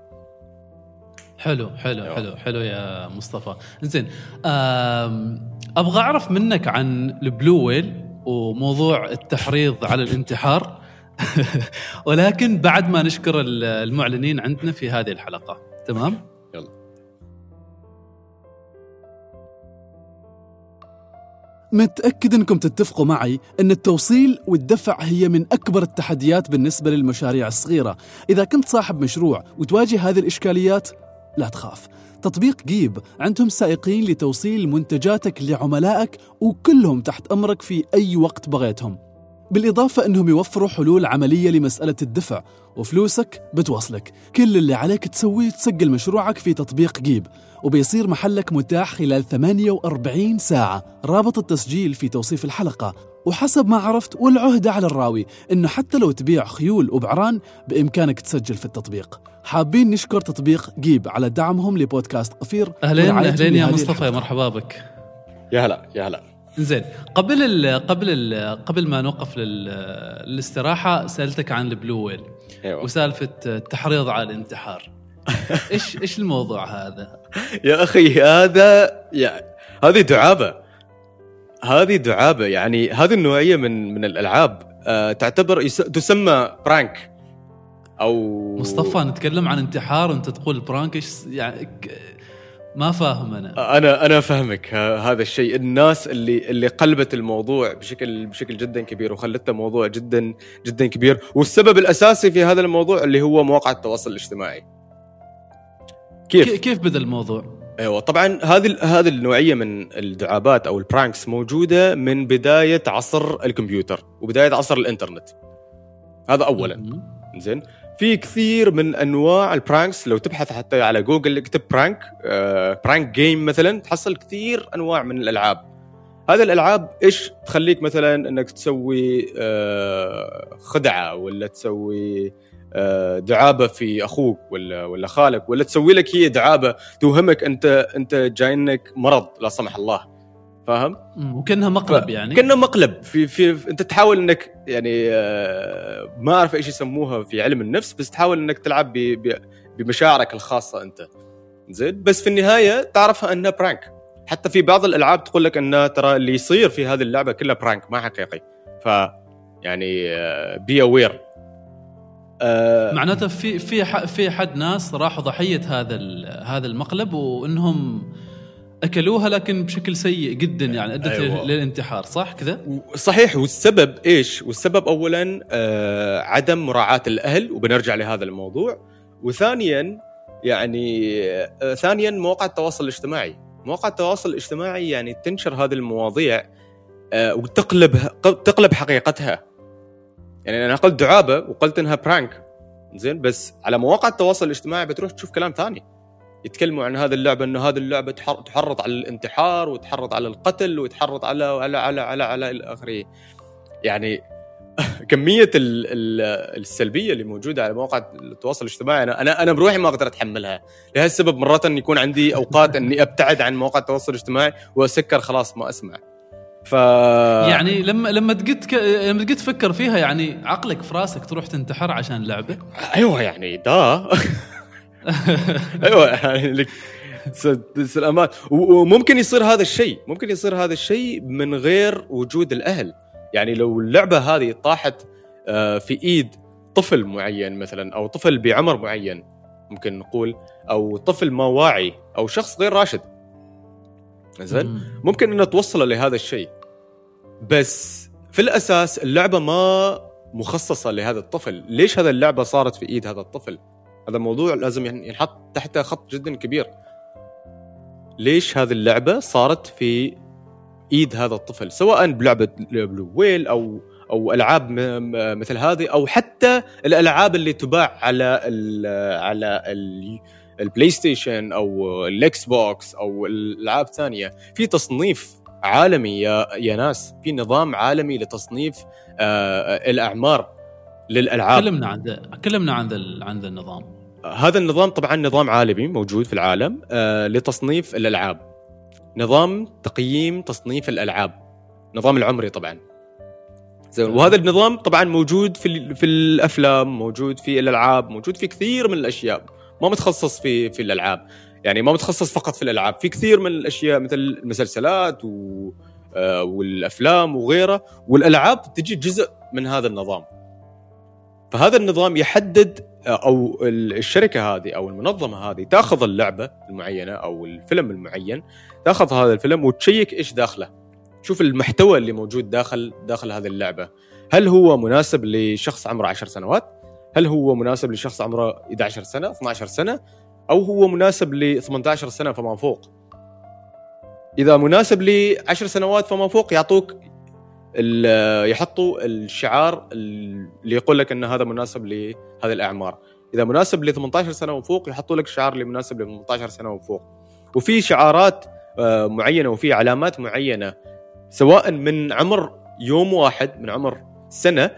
حلو يا مصطفى. زين، أبغى أعرف منك عن البلو ويل وموضوع التحريض على الانتحار ولكن بعد ما نشكر المعلنين عندنا في هذه الحلقة. تمام، يلا. متأكد أنكم تتفقوا معي أن التوصيل والدفع هي من أكبر التحديات بالنسبة للمشاريع الصغيرة. إذا كنت صاحب مشروع وتواجه هذه الإشكاليات لا تخاف، تطبيق جيب عندهم سائقين لتوصيل منتجاتك لعملائك، وكلهم تحت أمرك في أي وقت بغيتهم. بالإضافة أنهم يوفروا حلول عملية لمسألة الدفع، وفلوسك بتوصلك. كل اللي عليك تسويه تسجل مشروعك في تطبيق جيب، وبيصير محلك متاح خلال 48 ساعة. رابط التسجيل في توصيف الحلقة، وحسب ما عرفت والعهدة على الراوي إنه حتى لو تبيع خيول وبعران بإمكانك تسجل في التطبيق. حابين نشكر تطبيق جيب على دعمهم لبودكاست قفير. أهلين يا مصطفى، مرحبا بك. يا هلا يا هلا. زين، قبل ما نوقف للاستراحة سألتك عن البلو ويل وسالفة التحريض على الانتحار. إيش الموضوع هذا؟ يا أخي هذه دعابة، هذه دعابة. يعني هذه النوعية من الألعاب تعتبر تسمى برانك أو مصطفى. نتكلم عن انتحار وأنت تقول برانك، إيش يعني؟ ما فاهم. أنا فهمك هذا الشيء. الناس اللي قلبت الموضوع بشكل جدا كبير وخلته موضوع جدا جدا كبير، والسبب الأساسي في هذا الموضوع اللي هو مواقع التواصل الاجتماعي. كيف بدأ الموضوع؟ ايوه طبعا، هذه النوعيه من الدعابات او البرانكس موجوده من بدايه عصر الكمبيوتر وبدايه عصر الانترنت. هذا اولا. زين، في كثير من انواع البرانكس. لو تبحث حتى على جوجل، اكتب برانك جيم مثلا، تحصل كثير انواع من الالعاب. هذه الالعاب ايش تخليك؟ مثلا انك تسوي خدعه، ولا تسوي دعابة في أخوك ولا خالك، ولا تسوي لك هي دعابة توهمك أنت جاينك مرض لا سمح الله، فاهم؟ وكأنها مقلب، يعني كأنها مقلب في أنت تحاول أنك يعني ما أعرف إيش يسموها في علم النفس، بس تحاول أنك تلعب بمشاعرك الخاصة أنت. زين، بس في النهاية تعرفها أنها برانك. حتى في بعض الألعاب تقول لك أنها ترى اللي يصير في هذه اللعبة كلها برانك، ما حقيقي. فيعني be aware. معناته في حد ناس راحوا ضحية هذا المقلب، وانهم اكلوها لكن بشكل سيء جدا، يعني ادت للانتحار. صح كذا؟ صحيح. والسبب ايش؟ والسبب اولا عدم مراعاة الاهل، وبنرجع لهذا الموضوع. وثانيا يعني ثانيا مواقع التواصل الاجتماعي. مواقع التواصل الاجتماعي يعني تنشر هذه المواضيع وتقلب حقيقتها. يعني أنا قلت دعابة وقلت إنها برانك، زين، بس على مواقع التواصل الاجتماعي بتروح تشوف كلام ثاني يتكلموا عن هذا اللعبة، إنه هذا اللعبة تحرض على الانتحار، وتحرض على القتل، وتحرض على على على على على الآخرية. يعني كمية السلبية اللي موجودة على مواقع التواصل الاجتماعي أنا بروحي ما أقدر أتحملها. لهذا السبب مرات أن يكون عندي أوقات إني أبتعد عن مواقع التواصل الاجتماعي وأسكر، خلاص ما أسمع. يعني لما تجي تفكر فيها، يعني عقلك في راسك تروح تنتحر عشان لعبة. ايوه يعني ده ايوه يعني سلامات. وممكن يصير هذا الشيء، ممكن يصير هذا الشيء من غير وجود الاهل. يعني لو اللعبة هذه طاحت في ايد طفل معين مثلا، او طفل بعمر معين ممكن نقول، او طفل ما واعي، او شخص غير راشد، زين، ممكن أن توصل لهذا الشيء. بس في الأساس اللعبة ما مخصصة لهذا الطفل. ليش هذا اللعبة صارت في إيد هذا الطفل؟ هذا موضوع لازم ينحط تحته خط جدا كبير. ليش هذه اللعبة صارت في إيد هذا الطفل؟ سواء بلعبة بلو ويل أو ألعاب مثل هذه، أو حتى الألعاب اللي تباع على البلاي ستيشن أو الإكس بوكس أو الألعاب ثانية. في تصنيف عالمي يا ناس، في نظام عالمي لتصنيف الأعمار للألعاب. تكلمنا عن ذا النظام. هذا النظام طبعا نظام عالمي موجود في العالم لتصنيف الألعاب. نظام تقييم تصنيف الألعاب، نظام العمري طبعا. وهذا النظام طبعا موجود في الأفلام، موجود في الألعاب، موجود في كثير من الأشياء. ما متخصص في الألعاب، يعني ما متخصص فقط في الألعاب، في كثير من الأشياء مثل المسلسلات والأفلام وغيره، والألعاب تجي جزء من هذا النظام. فهذا النظام يحدد، أو الشركة هذه أو المنظمة هذه تأخذ اللعبة المعينة أو الفيلم المعين، تأخذ هذا الفيلم وتشيك إيش داخله، تشوف المحتوى اللي موجود داخل هذه اللعبة. هل هو مناسب لشخص عمره 10 سنوات؟ هل هو مناسب لشخص عمره 11 سنة 12 سنة؟ أو هو مناسب ل 18 سنة فما فوق؟ إذا مناسب ل 10 سنوات فما فوق، يحطوا الشعار اللي يقول لك أن هذا مناسب لهذه الأعمار. إذا مناسب ل 18 سنة وفوق يحطوا لك شعار اللي مناسب ل 18 سنة وفوق. وفي شعارات معينة وفي علامات معينة، سواء من عمر يوم واحد من عمر سنة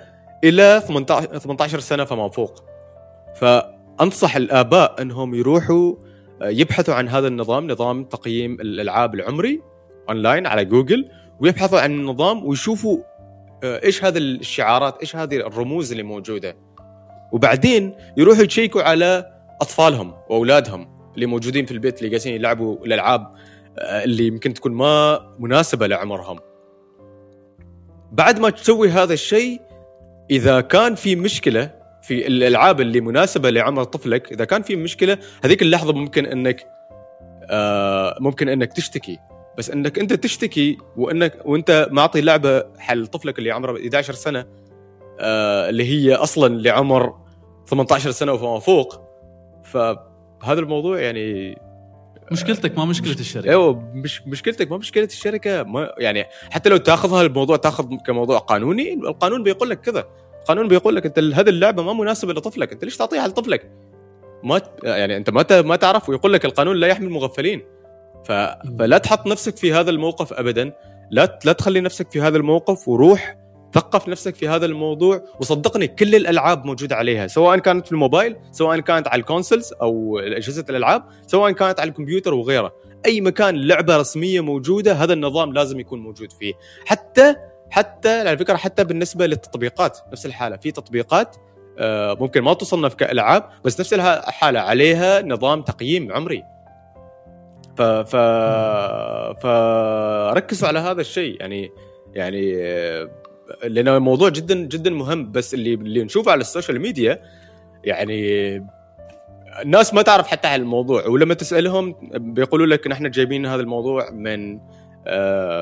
إلى 18 سنة فما فوق. فأنصح الآباء أنهم يروحوا يبحثوا عن هذا النظام، نظام تقييم الألعاب العمري أونلاين على جوجل، ويبحثوا عن النظام ويشوفوا إيش هذه الشعارات، إيش هذه الرموز اللي موجودة، وبعدين يروحوا يشيكوا على أطفالهم وأولادهم اللي موجودين في البيت اللي قاعدين يلعبوا الألعاب اللي يمكن تكون ما مناسبة لعمرهم. بعد ما تسوي هذا الشيء، إذا كان في مشكلة في الألعاب اللي مناسبة لعمر طفلك، إذا كان في مشكلة هذيك اللحظة ممكن إنك تشتكي، بس إنك أنت تشتكي وأنت معطي لعبة حل طفلك اللي عمره 11 سنة اللي هي أصلاً لعمر 18 سنة وما فوق، فهذا الموضوع يعني مشكلتك ما مشكلة الشركة. أيوة، مشكلتك ما مشكلة الشركة، ما يعني حتى لو تأخذها الموضوع تأخذ كموضوع قانوني، القانون بيقول لك كذا، القانون بيقول لك أنت هذه اللعبة ما مناسبة لطفلك، أنت ليش تعطيها لطفلك؟ ما يعني أنت ما تعرف، ويقول لك القانون لا يحمي المغفلين. فلا تحط نفسك في هذا الموقف أبدا، لا تخلي نفسك في هذا الموقف، وروح ثقف نفسك في هذا الموضوع، وصدقني كل الألعاب موجودة عليها، سواء كانت في الموبايل، سواء كانت على الكونسولز أو أجهزة الألعاب، سواء كانت على الكمبيوتر وغيره، أي مكان لعبة رسمية موجودة هذا النظام لازم يكون موجود فيه. حتى على فكرة، حتى بالنسبة للتطبيقات نفس الحالة، في تطبيقات ممكن ما تصنف كألعاب، بس نفس الحالة عليها نظام تقييم عمري. فركزوا على هذا الشيء، يعني لأنه موضوع جدا جدا مهم، بس اللي نشوفه على السوشيال ميديا يعني الناس ما تعرف حتى على الموضوع، ولما تسألهم بيقولوا لك نحن جايبين هذا الموضوع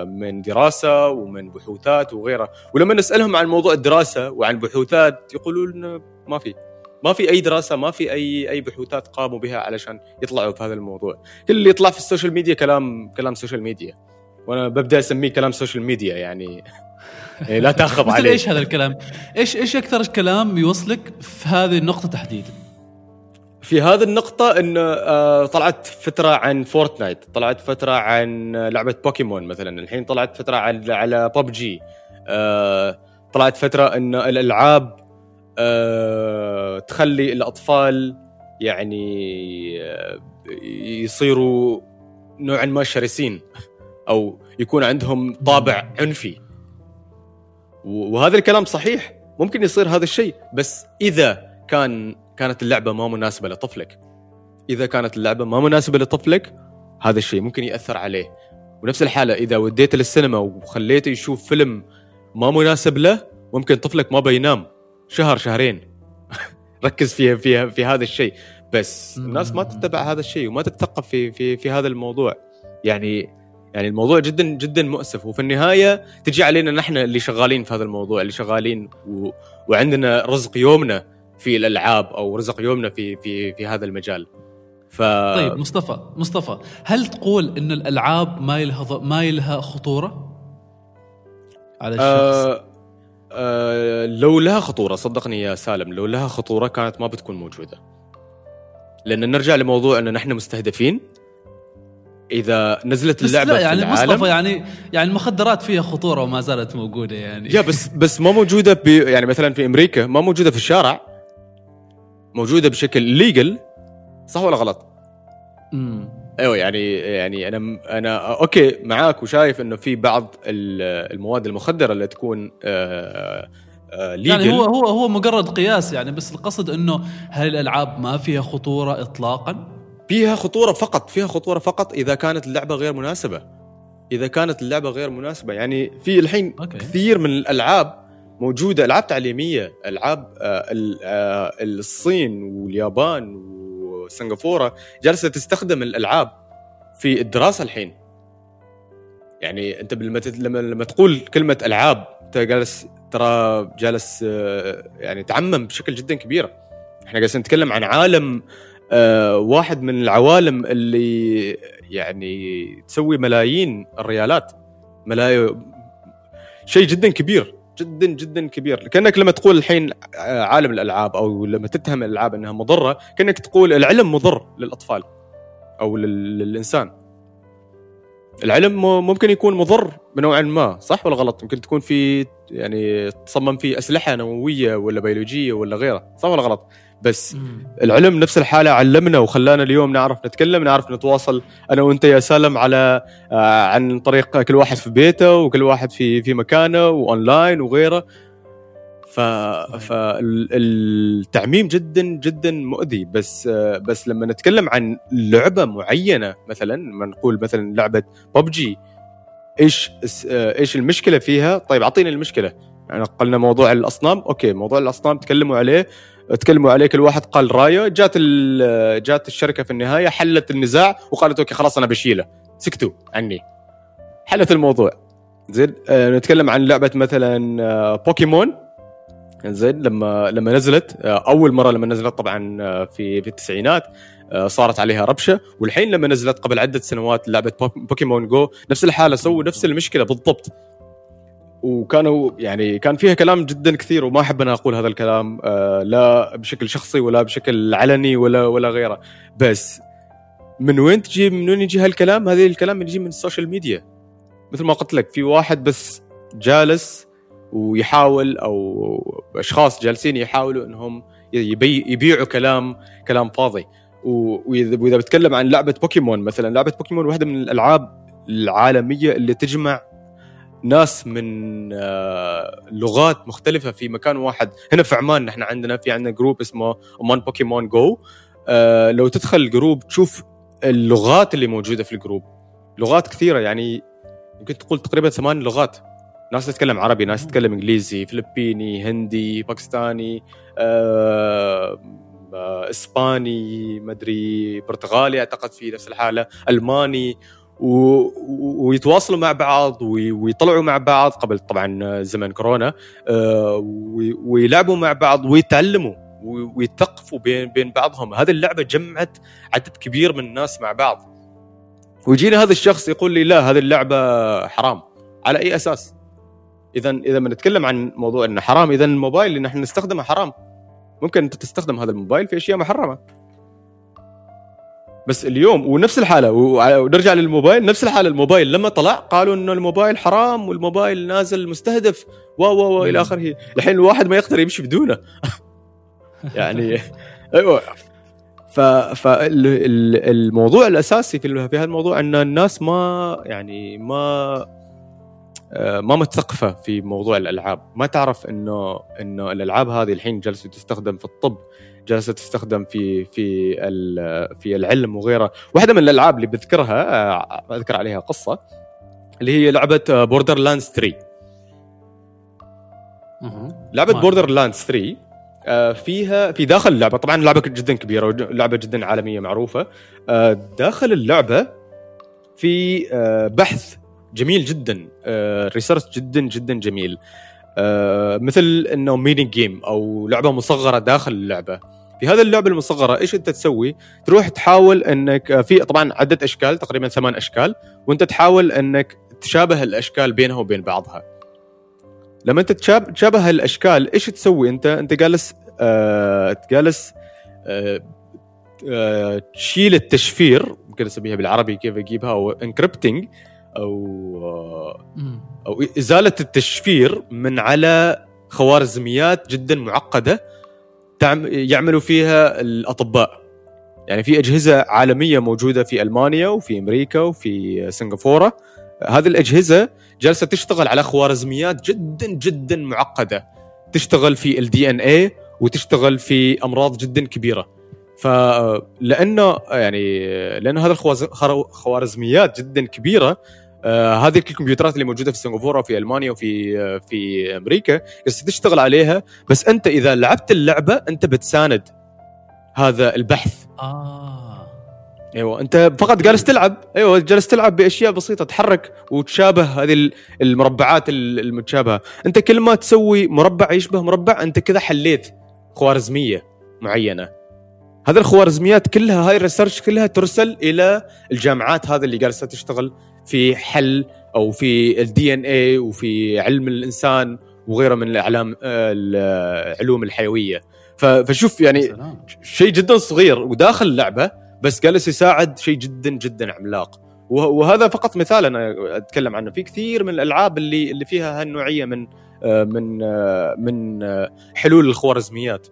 من دراسة ومن بحوثات وغيره، ولما نسألهم عن موضوع الدراسة وعن بحوثات يقولوا لنا ما في أي دراسة، ما في أي بحوثات قاموا بها علشان يطلعوا في هذا الموضوع. كل اللي يطلع في السوشيال ميديا كلام سوشيال ميديا، وأنا ببدأ أسميه كلام سوشيال ميديا يعني لا تأخذ عليه. إيش هذا الكلام؟ إيش أكثر كلام يوصلك في هذه النقطة تحديدا؟ في هذه النقطة إن طلعت فترة عن فورتنايت، طلعت فترة عن لعبة بوكيمون مثلا، الحين طلعت فترة على ببجي، طلعت فترة إن الألعاب تخلي الأطفال يعني يصيروا نوعا ما شرسين أو يكون عندهم طابع عنفي، وهذا الكلام صحيح، ممكن يصير هذا الشيء، بس إذا كانت اللعبة ما مناسبة لطفلك، إذا كانت اللعبة ما مناسبة لطفلك هذا الشيء ممكن يأثر عليه. ونفس الحالة إذا وديته للسينما وخليته يشوف فيلم ما مناسب له، ممكن طفلك ما بينام شهر شهرين ركز فيها في هذا الشيء، بس الناس ما تتبع هذا الشيء وما تتثقف في هذا الموضوع. يعني الموضوع جدا جدا مؤسف، وفي النهاية تجي علينا نحن اللي شغالين في هذا الموضوع، اللي شغالين وعندنا رزق يومنا في الألعاب أو رزق يومنا في هذا المجال. طيب مصطفى، هل تقول إن الألعاب ما لها خطورة على الشخص؟ لو لها خطورة، صدقني يا سالم، لو لها خطورة كانت ما بتكون موجودة، لأن نرجع لموضوع أن نحن مستهدفين. إذا نزلت اللعبة يعني في العالم، مصطفى يعني المخدرات فيها خطورة وما زالت موجودة يعني. يا بس ما موجودة يعني مثلا في أمريكا ما موجودة في الشارع، موجودة بشكل ليجل، صح ولا غلط؟ أيوة يعني أنا أوكي معاك، وشايف إنه في بعض المواد المخدرة اللي تكون ليجل، يعني هو مجرد قياس يعني، بس القصد إنه هل الألعاب ما فيها خطورة إطلاقا؟ فيها خطورة فقط إذا كانت اللعبة غير مناسبة، يعني في الحين أوكي. كثير من الألعاب موجودة، ألعاب تعليمية، ألعاب الصين واليابان وسنغافورة جالسة تستخدم الألعاب في الدراسة الحين. يعني أنت لما تقول كلمة ألعاب ترى جالس يعني تعمم بشكل جدا كبير. إحنا جالسين نتكلم عن عالم، واحد من العوالم اللي يعني تسوي ملايين الريالات، شيء جدا كبير جدا جدا كبير. كأنك لما تقول الحين عالم الألعاب، أو لما تتهم الألعاب أنها مضرة، كأنك تقول العلم مضر للأطفال أو للإنسان. العلم ممكن يكون مضر بنوعا ما، صح ولا غلط؟ ممكن تكون في يعني تصمم فيه أسلحة نووية ولا بيولوجية ولا غيره، صح ولا غلط؟ بس العلم نفس الحالة علمنا وخلانا اليوم نعرف نتكلم، نعرف نتواصل أنا وأنت يا سالم على عن طريق كل واحد في بيته وكل واحد في مكانه وأونلاين وغيره. فالتعميم جدا جدا مؤذي. بس لما نتكلم عن لعبة معينة، مثلا ما نقول مثلا لعبة ببجي، ايش المشكلة فيها؟ طيب اعطينا المشكلة. يعني قلنا موضوع الأصنام، اوكي موضوع الأصنام تكلموا عليه كل واحد قال رايه، جات الشركة في النهاية حلت النزاع وقالت اوكي خلاص انا بشيله، سكتوا عني، حلت الموضوع. زين نتكلم عن لعبة مثلا بوكيمون، زين لما نزلت اول مره، لما نزلت طبعا في التسعينات صارت عليها ربشه، والحين لما نزلت قبل عده سنوات لعبه بوكيمون جو نفس الحاله، سووا نفس المشكله بالضبط. وكانوا يعني كان فيها كلام جدا كثير، وما احب ان اقول هذا الكلام لا بشكل شخصي ولا بشكل علني ولا غيره. بس من وين تجي، من وين يجي هالكلام؟ هذا الكلام يجي من السوشيال ميديا، مثل ما قلت لك في واحد بس جالس ويحاول، أو أشخاص جالسين يحاولوا أنهم يبيعوا كلام فاضي. وإذا بتكلم عن لعبة بوكيمون مثلا، لعبة بوكيمون واحدة من الألعاب العالمية اللي تجمع ناس من لغات مختلفة في مكان واحد. هنا في عمان نحن عندنا جروب اسمه عمان بوكيمون جو، لو تدخل الجروب تشوف اللغات اللي موجودة في الجروب، لغات كثيرة، يعني يمكن تقول تقريبا 8 لغات، ناس تتكلم عربي، ناس تتكلم إنجليزي، فلبيني، هندي، باكستاني، إسباني، مدري، برتغالي أعتقد في نفس الحالة، ألماني، ويتواصلوا مع بعض ويطلعوا مع بعض قبل طبعا زمن كورونا، ويلعبوا مع بعض ويتعلموا ويتثقفوا بين بعضهم. هذه اللعبة جمعت عدد كبير من الناس مع بعض. ويجينا هذا الشخص يقول لي لا هذه اللعبة حرام، على أي أساس؟ إذا ما نتكلم عن موضوع إنه حرام، إذا الموبايل اللي نحن نستخدمه حرام. ممكن أنت تستخدم هذا الموبايل في أشياء محرمة، بس اليوم ونفس الحالة، ونرجع للموبايل نفس الحالة. الموبايل لما طلع قالوا إنه الموبايل حرام والموبايل نازل مستهدف و إلى آخره. الحين الواحد ما يقدر يمشي بدونه يعني أيوة. فالموضوع الأساسي في هذا الموضوع إن الناس ما متثقفة في موضوع الألعاب، ما تعرف إنه الألعاب هذه الحين جالسة تستخدم في الطب، جالسة تستخدم في العلم وغيره. واحدة من الألعاب اللي بذكر عليها قصة، اللي هي لعبة Borderlands 3. لعبة Borderlands 3 فيها في داخل اللعبة، طبعا لعبة جدا كبيرة ولعبة جدا عالمية معروفة، داخل اللعبة في بحث جميل جدا، ريسيرش جدا جدا جميل، مثل انه ميني جيم او لعبه مصغره داخل اللعبه. في هذا اللعبه المصغره ايش انت تسوي؟ تروح تحاول انك في طبعا عده اشكال، تقريبا 8 اشكال، وانت تحاول انك تشابه الاشكال بينها وبين بعضها. لما انت تشابه الاشكال ايش تسوي؟ انت جالس تشيل التشفير، ممكن اسميها بالعربي كيف اجيبها، او انكريبتنج أو إزالة التشفير من على خوارزميات جدا معقدة يعملوا فيها الأطباء. يعني في أجهزة عالمية موجودة في ألمانيا وفي أمريكا وفي سنغافورة، هذه الأجهزة جالسة تشتغل على خوارزميات جدا جدا معقدة، تشتغل في DNA وتشتغل في أمراض جدا كبيرة. لأن هذا الخوارزميات جدا كبيرة، هذه الكمبيوترات اللي موجودة في سنغافورة وفي ألمانيا وفي أمريكا تشتغل عليها. بس أنت إذا لعبت اللعبة أنت بتساند هذا البحث. أيوة، أنت فقط جالس تلعب، أيوة جالس تلعب بأشياء بسيطة، تحرك وتشابه هذه المربعات المتشابهة. أنت كل ما تسوي مربع يشبه مربع أنت كذا حليت خوارزمية معينة. هذه الخوارزميات كلها، هاي الريسيرش كلها ترسل إلى الجامعات هذه اللي جالسة تشتغل في حل أو في DNA وفي علم الإنسان وغيره من العلوم الحيوية. فشوف يعني شيء جدا صغير وداخل اللعبة، بس جالس يساعد شيء جدا جدا عملاق. وهذا فقط مثال أنا أتكلم عنه. في كثير من الألعاب اللي فيها هالنوعية من حلول الخوارزميات.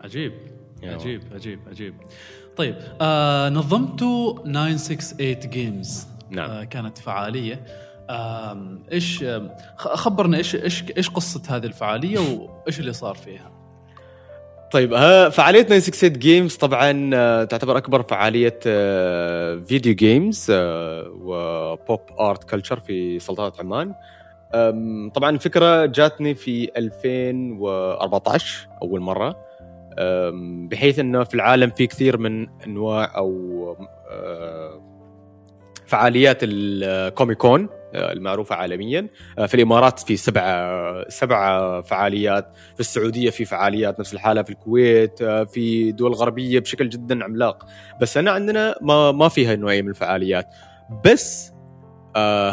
عجيب عجيب عجيب عجيب. طيب نظمتوا 968 Games. نعم. كانت فعالية. إيش خبرنا إيش قصة هذه الفعالية وإيش اللي صار فيها؟ طيب فعالية 968 Games طبعا تعتبر أكبر فعالية فيديو جيمز وبوب آرت كلتشر في سلطنة عمان. طبعا الفكرة جاتني في 2014 أول مرة، بحيث أنه في العالم في كثير من أنواع أو فعاليات الكوميكون المعروفة عالمياً. في الإمارات في سبعة فعاليات، في السعودية في فعاليات نفس الحالة، في الكويت، في دول غربية بشكل جداً عملاق. بس أنا عندنا ما فيها نوعية من الفعاليات. بس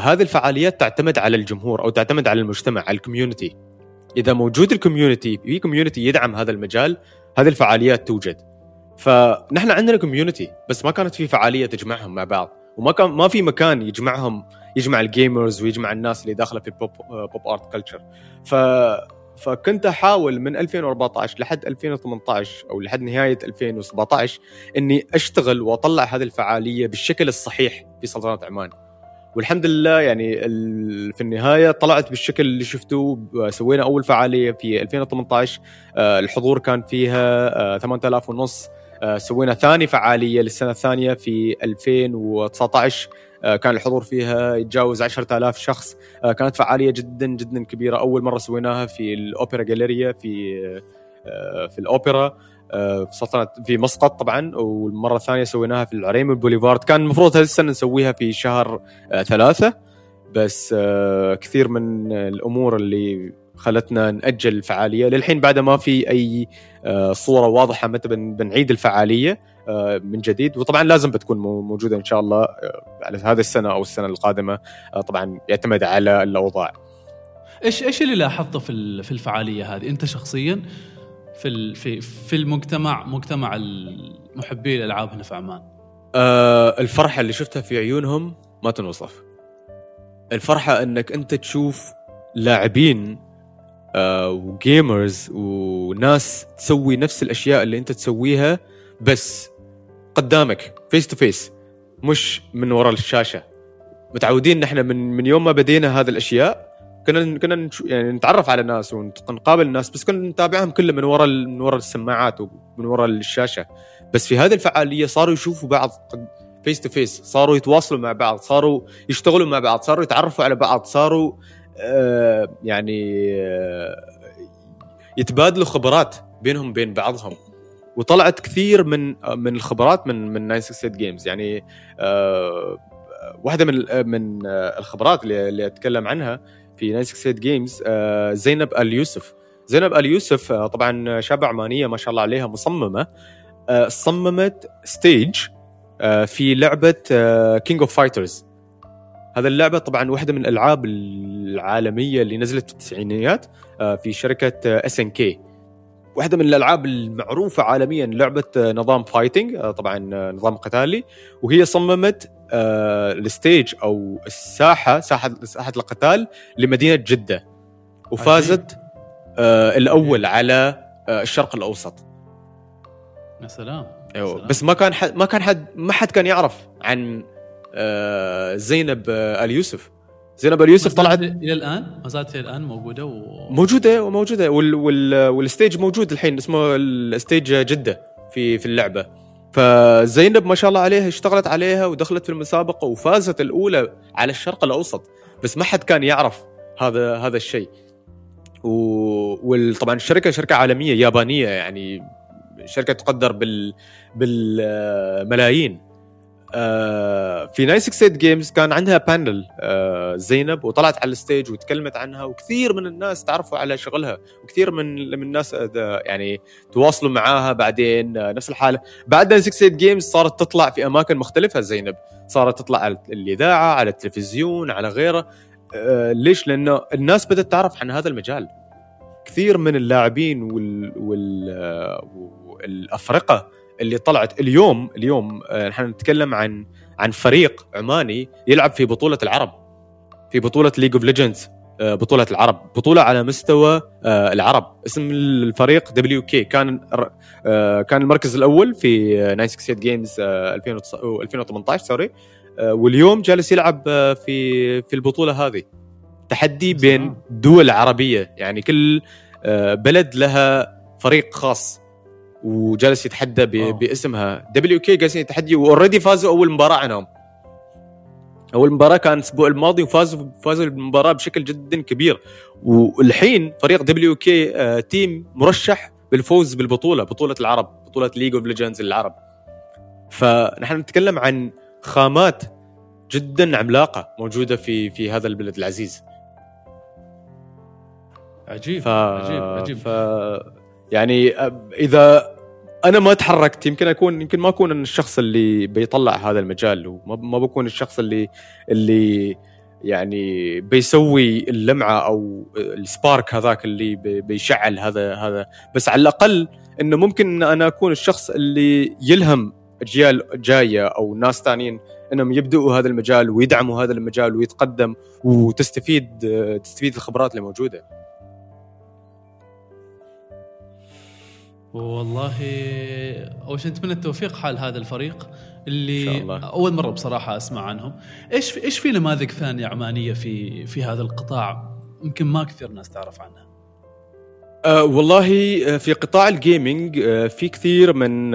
هذه الفعاليات تعتمد على الجمهور أو تعتمد على المجتمع، على الكوميونتي. إذا موجود الكوميونتي، في كوميونتي يدعم هذا المجال، هذه الفعاليات توجد. فنحن عندنا كوميونتي بس ما كانت في فعالية تجمعهم مع بعض، وما كان ما في مكان يجمع الجيمرز ويجمع الناس اللي داخله في البوب ارت كلتشر. فكنت احاول من 2014 لحد 2018 او لحد نهايه 2017 اني اشتغل واطلع هذه الفعاليه بالشكل الصحيح في سلطنه عمان، والحمد لله يعني في النهايه طلعت بالشكل اللي شفتوه. سوينا اول فعاليه في 2018 الحضور كان فيها 8500. سوينا ثاني فعالية للسنة الثانية في 2019 كان الحضور فيها يتجاوز 10,000 شخص. كانت فعالية جدا جدا كبيرة، أول مرة سويناها في الأوبرا جاليريا في الأوبرا في مسقط طبعا، والمرة الثانية سويناها في العريم البوليفارد. كان المفروض هذه السنة نسويها في شهر 3، بس كثير من الأمور اللي خلتنا نأجل الفعالية للحين. بعد ما في أي صورة واضحة متى بنعيد الفعالية من جديد، وطبعا لازم بتكون موجودة إن شاء الله على هذا السنة أو السنة القادمة. طبعا يعتمد على الأوضاع. إيش اللي لاحظته في الفعالية هذه أنت شخصيا في مجتمع المحبين الألعاب هنا في عمان؟ الفرحة اللي شفتها في عيونهم ما تنوصف. الفرحة أنك أنت تشوف لاعبين وجيمرز وناس تسوي نفس الأشياء اللي أنت تسويها بس قدامك فيس تو فيس، مش من وراء الشاشة. متعودين نحن من يوم ما بدينا هذه الأشياء كنا يعني نتعرف على ناس ونقابل ناس، بس كنا نتابعهم كله من وراء السماعات ومن وراء الشاشة. بس في هذه الفعالية صاروا يشوفوا بعض فيس تو فيس، صاروا يتواصلوا مع بعض، صاروا يشتغلوا مع بعض، صاروا يتعرفوا على بعض، صاروا يعني يتبادلوا خبرات بينهم بين بعضهم. وطلعت كثير من الخبرات من 968 Games. يعني واحدة من الخبرات اللي أتكلم عنها في 968 Games زينب اليوسف. زينب اليوسف طبعا شابة عمانية ما شاء الله عليها، مصممة. صممت ستيج في لعبة King of Fighters. هذا اللعبة طبعاً واحدة من الألعاب العالمية اللي نزلت في التسعينيات في شركة SNK، واحدة من الألعاب المعروفة عالمياً، لعبة نظام فايتنج طبعاً، نظام قتالي. وهي صممت الستيج أو ساحة القتال لمدينة جدة، وفازت الأول على الشرق الأوسط. يا سلام. بس ما حد كان يعرف عن زينب اليوسف. زينب اليوسف طلعت ما زالت الى الان موجوده والستيج موجود الحين، اسمه الستيج جده في اللعبه. فزينب ما شاء الله عليها اشتغلت عليها ودخلت في المسابقه وفازت الاولى على الشرق الاوسط، بس ما حد كان يعرف هذا الشيء. وطبعا الشركه شركه عالميه يابانيه، يعني شركه تقدر بالملايين. في 968 Games كان عندها بانل زينب، وطلعت على الستيج وتكلمت عنها، وكثير من الناس تعرفوا على شغلها، وكثير من الناس يعني تواصلوا معاها. بعدين نفس الحالة بعد 968 Games صارت تطلع في أماكن مختلفة. زينب صارت تطلع على الإذاعة، على التلفزيون، على غيره. ليش؟ لأنه الناس بدأت تعرف عن هذا المجال. كثير من اللاعبين والأفرقة اللي طلعت اليوم نحن نتكلم عن فريق عماني يلعب في بطولة العرب، في بطولة ليج اوف ليجندز، بطولة العرب، بطولة على مستوى العرب. اسم الفريق دبليو كي، كان المركز الأول في 968 جيمز 2018 سوري، واليوم جالس يلعب في البطولة هذه، تحدي بين دول عربية، يعني كل بلد لها فريق خاص وجالس يتحدى باسمها. دبليو كي جالسين يتحدي، وأوريدي فازوا أول مباراة عنهم. أول مباراة كان الأسبوع الماضي، وفازوا المباراة بشكل جدا كبير. والحين فريق دبليو كي تيم مرشح بالفوز بالبطولة، بطولة العرب، بطولة ليج اوف ليجندز للعرب. فنحن نتكلم عن خامات جدا عملاقة موجودة في هذا البلد العزيز. عجيب عجيب. يعني إذا أنا ما تحركت يمكن ما أكون الشخص اللي بيطلع هذا المجال، وما بكون الشخص اللي يعني بيسوي اللمعة أو السبارك هذاك اللي بيشعل هذا. بس على الأقل إنه ممكن أنا أكون الشخص اللي يلهم أجيال جاية أو ناس تانين إنهم يبدؤوا هذا المجال ويدعموا هذا المجال ويتقدم، وتستفيد الخبرات اللي موجودة. والله أول شيء نتمنى التوفيق حال هذا الفريق اللي أول مرة بصراحة أسمع عنهم. إيش في نماذج ثانية عمانية في هذا القطاع يمكن ما كثير ناس تعرف عنها؟ والله في قطاع الجيمينج في كثير من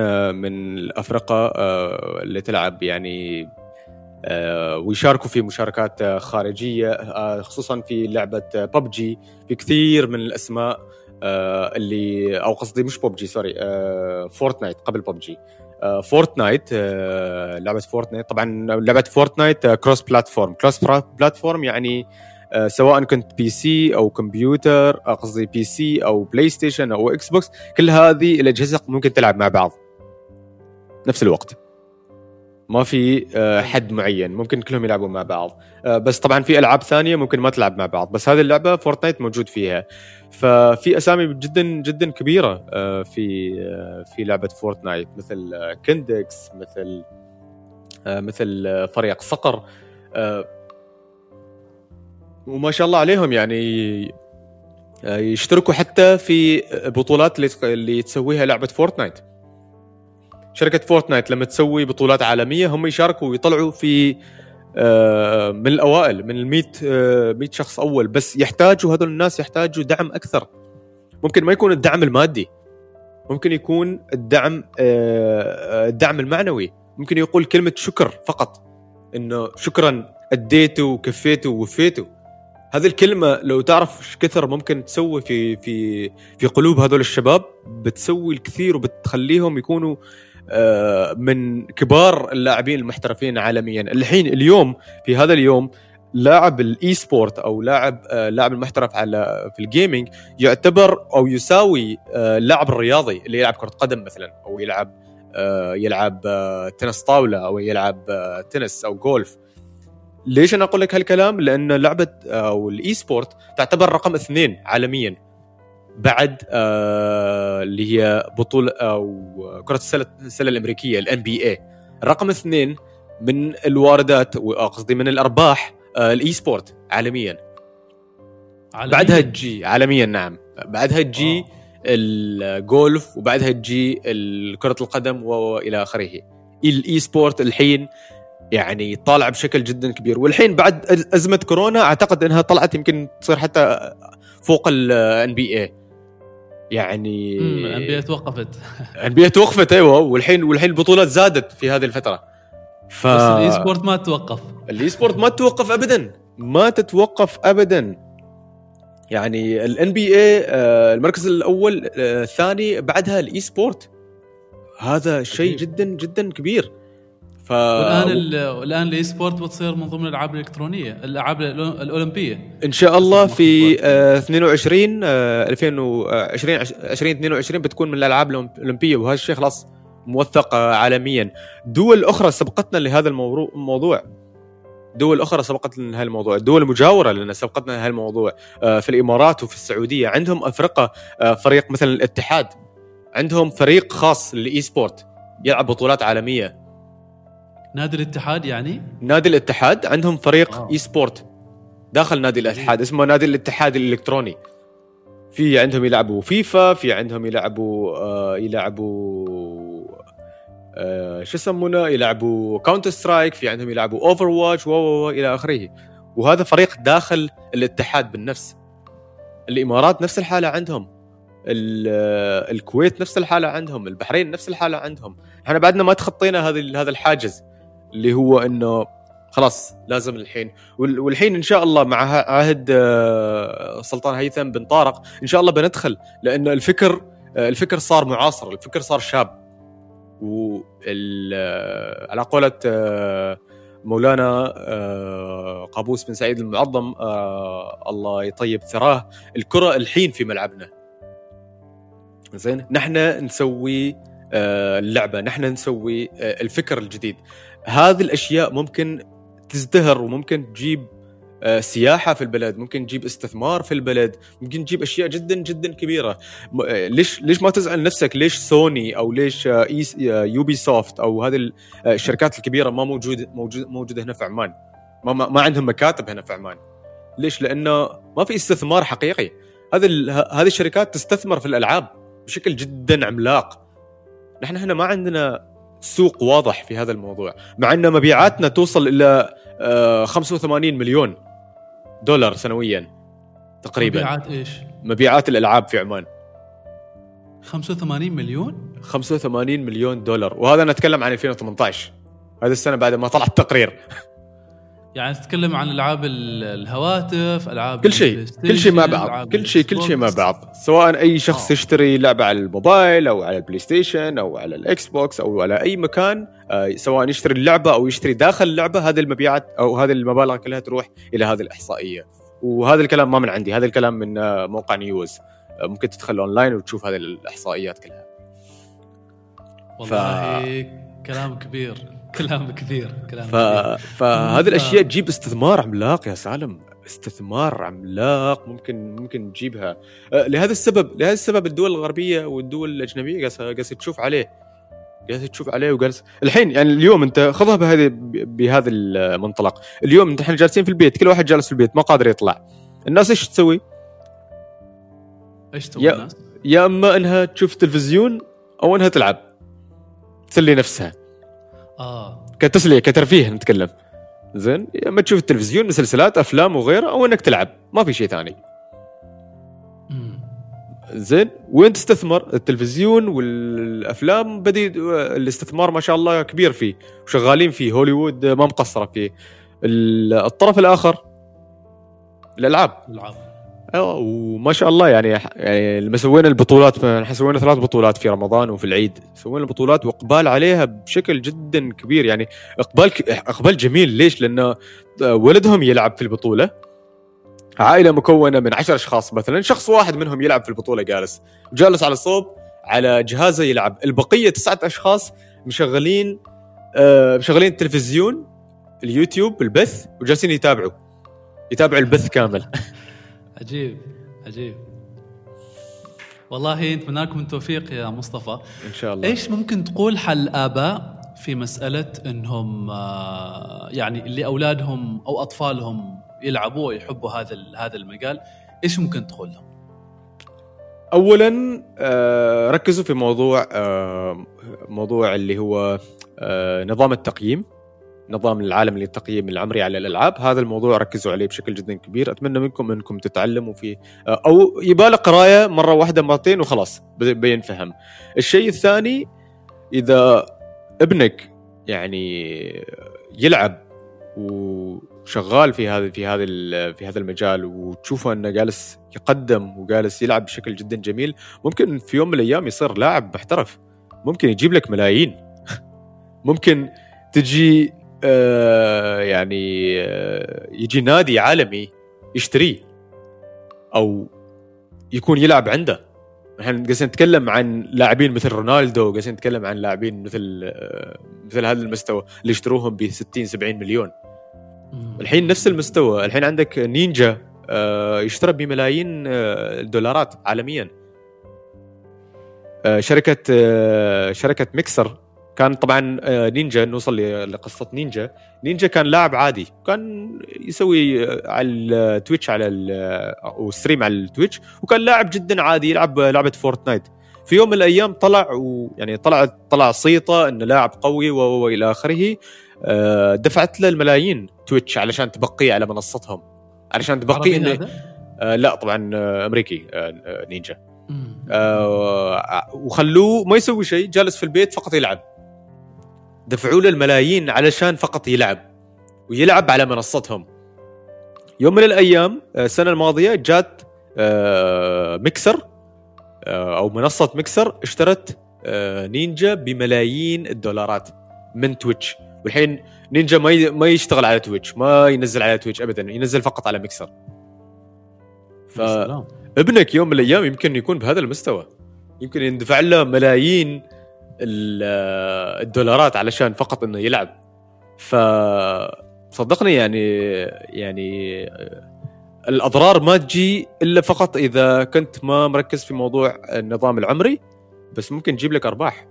الأفرقة اللي تلعب، يعني ويشاركوا في مشاركات خارجية، خصوصا في لعبة ببجي. في كثير من الأسماء اللي او قصدي مش ببجي سوري، فورتنايت قبل ببجي. فورتنايت، لعبة فورتنايت، طبعا لعبة فورتنايت كروس بلاتفورم، يعني سواء كنت بي سي او كمبيوتر، قصدي بي سي او بلاي ستيشن او اكس بوكس، كل هذه الاجهزة ممكن تلعب مع بعض نفس الوقت، ما في حد معين، ممكن كلهم يلعبوا مع بعض. بس طبعا في ألعاب ثانية ممكن ما تلعب مع بعض، بس هذه اللعبة فورتنايت موجود فيها. ففي أسامي جدا جدا كبيرة في لعبة فورتنايت، مثل كندكس، مثل فريق صقر، وما شاء الله عليهم. يعني يشتركوا حتى في بطولات اللي تسويها لعبة فورتنايت. شركة فورتنايت لما تسوي بطولات عالمية هم يشاركوا ويطلعوا في من الأوائل، من 100 شخص أول. بس هذول الناس يحتاجوا دعم أكثر. ممكن ما يكون الدعم المادي، ممكن يكون الدعم المعنوي. ممكن يقول كلمة شكر فقط، إنه شكرا أديتوا وكفيتوا ووفيتوا. هذه الكلمة لو تعرف كثر ممكن تسوي في قلوب هذول الشباب، بتسوي الكثير وبتخليهم يكونوا من كبار اللاعبين المحترفين عالميا. الحين اليوم في هذا اليوم لاعب الاي سبورت او لاعب المحترف في الجيمينج يعتبر او يساوي اللاعب الرياضي اللي يلعب كرة قدم مثلا، او يلعب تنس طاولة، او يلعب تنس او جولف. ليش أنا أقول لك هالكلام؟ لأن لعبة أو الإي سبورت تعتبر رقم 2 عالميا بعد اللي هي بطولة أو كرة السلة الأمريكية NBA. رقم 2 من الواردات، وقصدي من الأرباح الإي سبورت عالميا. بعدها تجي عالميا، نعم، بعدها تجي الجولف، وبعدها تجي كرة القدم وإلى آخره. الإي سبورت الحين يعني طالع بشكل جدا كبير. والحين بعد أزمة كورونا أعتقد أنها طلعت يمكن تصير حتى فوق ال NBA. يعني NBA توقفت أيوة. والحين البطولات زادت في هذه الفترة. بس الإيسبورت ما تتوقف، الإيسبورت ما تتوقف أبدا. يعني ال NBA المركز الأول، الثاني، بعدها الإيسبورت. هذا شيء جدا جدا كبير. والآن الإي سبورت بتصير من ضمن الألعاب الإلكترونية، الألعاب الأولمبية إن شاء الله في 2022 بتكون من الألعاب الأولمبية. وهذا الشيء خلاص موثق عالميا. دول أخرى سبقتنا لهذا الموضوع، دول مجاورة لنا سبقتنا لهذا الموضوع. في الإمارات وفي السعودية عندهم أفرقة، فريق مثلا الاتحاد عندهم فريق خاص للإي سبورت يلعب بطولات عالمية. نادي الاتحاد يعني؟ نادي الاتحاد عندهم فريق إي سبورت داخل نادي الاتحاد اسمه نادي الاتحاد الإلكتروني. في عندهم يلعبوا فيفا، في عندهم يلعبوا شو يسمونه، يلعبوا كاونتر سترايك، في عندهم يلعبوا اوفر واتش الى اخره. وهذا فريق داخل الاتحاد بالنفس. الامارات نفس الحاله عندهم، الكويت نفس الحاله عندهم، البحرين نفس الحاله عندهم. احنا بعدنا ما تخطينا هذا الحاجز اللي هو انه خلاص لازم الحين. والحين إن شاء الله مع عهد سلطان هيثم بن طارق إن شاء الله بندخل، لأن الفكر صار معاصر، الفكر صار شاب. وعلى قولة مولانا قابوس بن سعيد المعظم الله يطيب ثراه، الكرة الحين في ملعبنا. زين، نحن نسوي اللعبة، نحن نسوي الفكر الجديد. هذه الأشياء ممكن تزدهر، وممكن تجيب سياحة في البلد، ممكن تجيب استثمار في البلد، ممكن تجيب أشياء جدا جدا كبيرة. ليش ما تزعل نفسك؟ ليش سوني أو ليش يوبي سوفت أو هذه الشركات الكبيرة ما موجودة هنا في عمان؟ ما عندهم مكاتب هنا في عمان. ليش؟ لأنه ما في استثمار حقيقي. هذه الشركات تستثمر في الألعاب بشكل جدا عملاق. نحن هنا ما عندنا سوق واضح في هذا الموضوع، مع أن مبيعاتنا توصل إلى 85 مليون دولار سنويا تقريبا. مبيعات إيش؟ مبيعات الألعاب في عمان 85 مليون؟ 85 مليون دولار، وهذا نتكلم عن 2018، هذا السنة بعد ما طلع التقرير. يعني تتكلم عن ألعاب الهواتف، ألعاب كل شيء مع بعض، كل شيء مع بعض، سواء أي شخص يشتري لعبة على الموبايل أو على البلاي ستيشن أو على الإكس بوكس أو على أي مكان، سواء يشتري اللعبة أو يشتري داخل اللعبة، هذه المبيعات أو هذه المبالغ كلها تروح إلى هذه الإحصائية. وهذا الكلام ما من عندي، هذا الكلام من موقع نيوز، ممكن تدخل أونلاين وتشوف هذه الإحصائيات كلها. والله كلام كبير. فهذه الأشياء تجيب استثمار عملاق يا سالم، استثمار عملاق ممكن تجيبها. لهذا السبب الدول الغربية والدول الأجنبية قاعدة تشوف عليه، وجالس الحين. يعني اليوم أنت خذها بهذا المنطلق. اليوم أنت، إحنا جالسين في البيت، كل واحد جالس في البيت ما قادر يطلع. الناس إيش تسوي؟ الناس يا إما أنها تشوف تلفزيون أو أنها تلعب، تسلي نفسها. كتسلية، كترفيه نتكلم. زين، ما تشوف التلفزيون، مسلسلات، أفلام وغيره، أو إنك تلعب، ما في شيء ثاني. زين، وين تستثمر؟ التلفزيون والأفلام بدي الاستثمار ما شاء الله كبير فيه، وشغالين فيه، هوليوود ما مقصرة فيه. الطرف الآخر الألعاب. وما شاء الله يعني لما سوينا البطولات، نحن سوينا 3 بطولات في رمضان وفي العيد، سوينا البطولات وإقبال عليها بشكل جدا كبير. يعني إقبال جميل. ليش؟ لأن ولدهم يلعب في البطولة، عائلة مكونة من 10 أشخاص مثلا، شخص واحد منهم يلعب في البطولة، جالس على الصوب على جهازه يلعب. البقية 9 أشخاص مشغلين التلفزيون، اليوتيوب، البث، وجالسين يتابعوا البث كامل. عجيب والله. نتمنى لكم التوفيق يا مصطفى إن شاء الله. إيش ممكن تقول حل آباء في مسألة إنهم يعني اللي أولادهم أو أطفالهم يلعبوا ويحبوا هذا المجال، إيش ممكن تقول لهم؟ أولاً ركزوا في موضوع اللي هو نظام التقييم، نظام العالم للتقييم العمري على الألعاب. هذا الموضوع ركزوا عليه بشكل جدا كبير. أتمنى منكم أنكم تتعلموا فيه، أو يبالغ قراية مرة واحدة مرتين وخلاص بينفهم. الشيء الثاني، إذا ابنك يعني يلعب وشغال في هذا المجال، وتشوفه أنه جالس يقدم وجالس يلعب بشكل جدا جميل، ممكن في يوم من الأيام يصير لاعب محترف، ممكن يجيب لك ملايين، ممكن تجي يجي نادي عالمي يشتريه أو يكون يلعب عنده. نحن قاعدين نتكلم عن لاعبين مثل رونالدو، قاعدين نتكلم عن لاعبين مثل هذا المستوى اللي اشتروهم ب 60-70 مليون. الحين نفس المستوى. الحين عندك نينجا يشترى بملايين الدولارات عالميا. شركة ميكسر كان طبعا نينجا، نوصل لقصة نينجا. نينجا كان لاعب عادي، كان يسوي على التويتش على او ستريم على التويتش، وكان لاعب جدا عادي يلعب لعبة فورتنايت. في يوم من الايام طلع، ويعني طلع صيطة انه لاعب قوي والى اخره، دفعت له الملايين تويتش علشان تبقيه على منصتهم، علشان تبقيه انه لا طبعا امريكي نينجا، وخلوه ما يسوي شيء، جالس في البيت فقط يلعب. دفعوا له الملايين علشان فقط يلعب ويلعب على منصتهم. يوم من الأيام السنة الماضية جات ميكسر أو منصة ميكسر اشترت نينجا بملايين الدولارات من تويتش، والحين نينجا ما يشتغل على تويتش، ما ينزل على تويتش أبدا، ينزل فقط على ميكسر. ابنك يوم من الأيام يمكن يكون بهذا المستوى، يمكن يندفع له ملايين الدولارات علشان فقط انه يلعب. فصدقني يعني الاضرار ما تجي الا فقط اذا كنت ما مركز في موضوع النظام العمري، بس ممكن تجيب لك ارباح.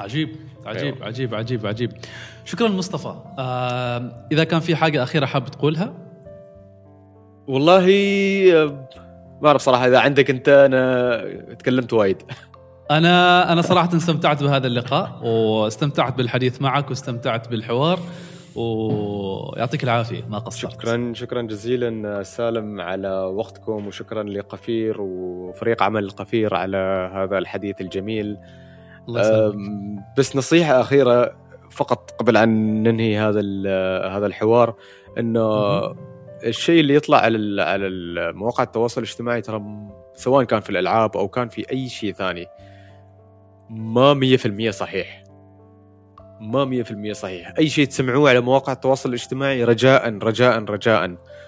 عجيب عجيب عجيب عجيب. شكرا مصطفى. اذا كان في حاجه اخيره حاب تقولها؟ والله ما أعرف صراحة، إذا عندك أنت. أنا تكلمت وايد، أنا صراحة استمتعت بهذا اللقاء، واستمتعت بالحديث معك، واستمتعت بالحوار، ويعطيك العافية ما قصرت. شكرا جزيلا سالم على وقتكم، وشكرا لقفير وفريق عمل القفير على هذا الحديث الجميل. بس نصيحة أخيرة فقط قبل أن ننهي هذا الحوار، إنه الشيء اللي يطلع على مواقع التواصل الاجتماعي ترى، سواء كان في الألعاب أو كان في أي شيء ثاني، ما 100% صحيح، ما 100% صحيح. أي شيء تسمعوه على مواقع التواصل الاجتماعي رجاءً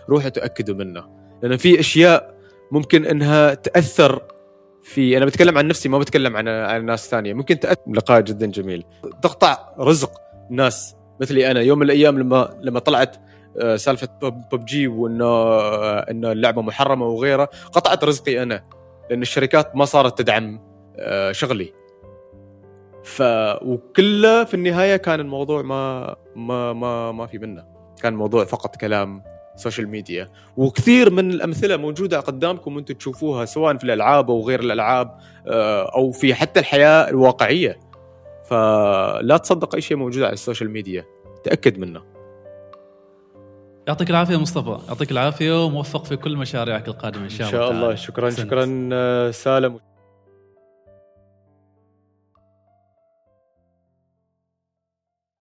روحوا تأكدوا منه، لأن في أشياء ممكن أنها تأثر في، أنا بتكلم عن نفسي ما بتكلم عن ناس ثانية، ممكن تأثر. لقاء جدا جميل، تقطع رزق ناس مثلي أنا. يوم من الأيام لما طلعت سالفة PUBG وإنه اللعبة محرمة وغيره، قطعت رزقي أنا، لأن الشركات ما صارت تدعم شغلي. وكله في النهاية كان الموضوع ما في منه، كان موضوع فقط كلام سوشيال ميديا. وكثير من الأمثلة موجودة قدامكم وأنتم تشوفوها، سواء في الألعاب أو غير الألعاب، أو في حتى الحياة الواقعية. فلا تصدق أي شيء موجود على السوشيال ميديا، تأكد منه. يعطيك العافية مصطفى، يعطيك العافية، وموفق في كل مشاريعك القادمة إن شاء الله. شكرا سالم.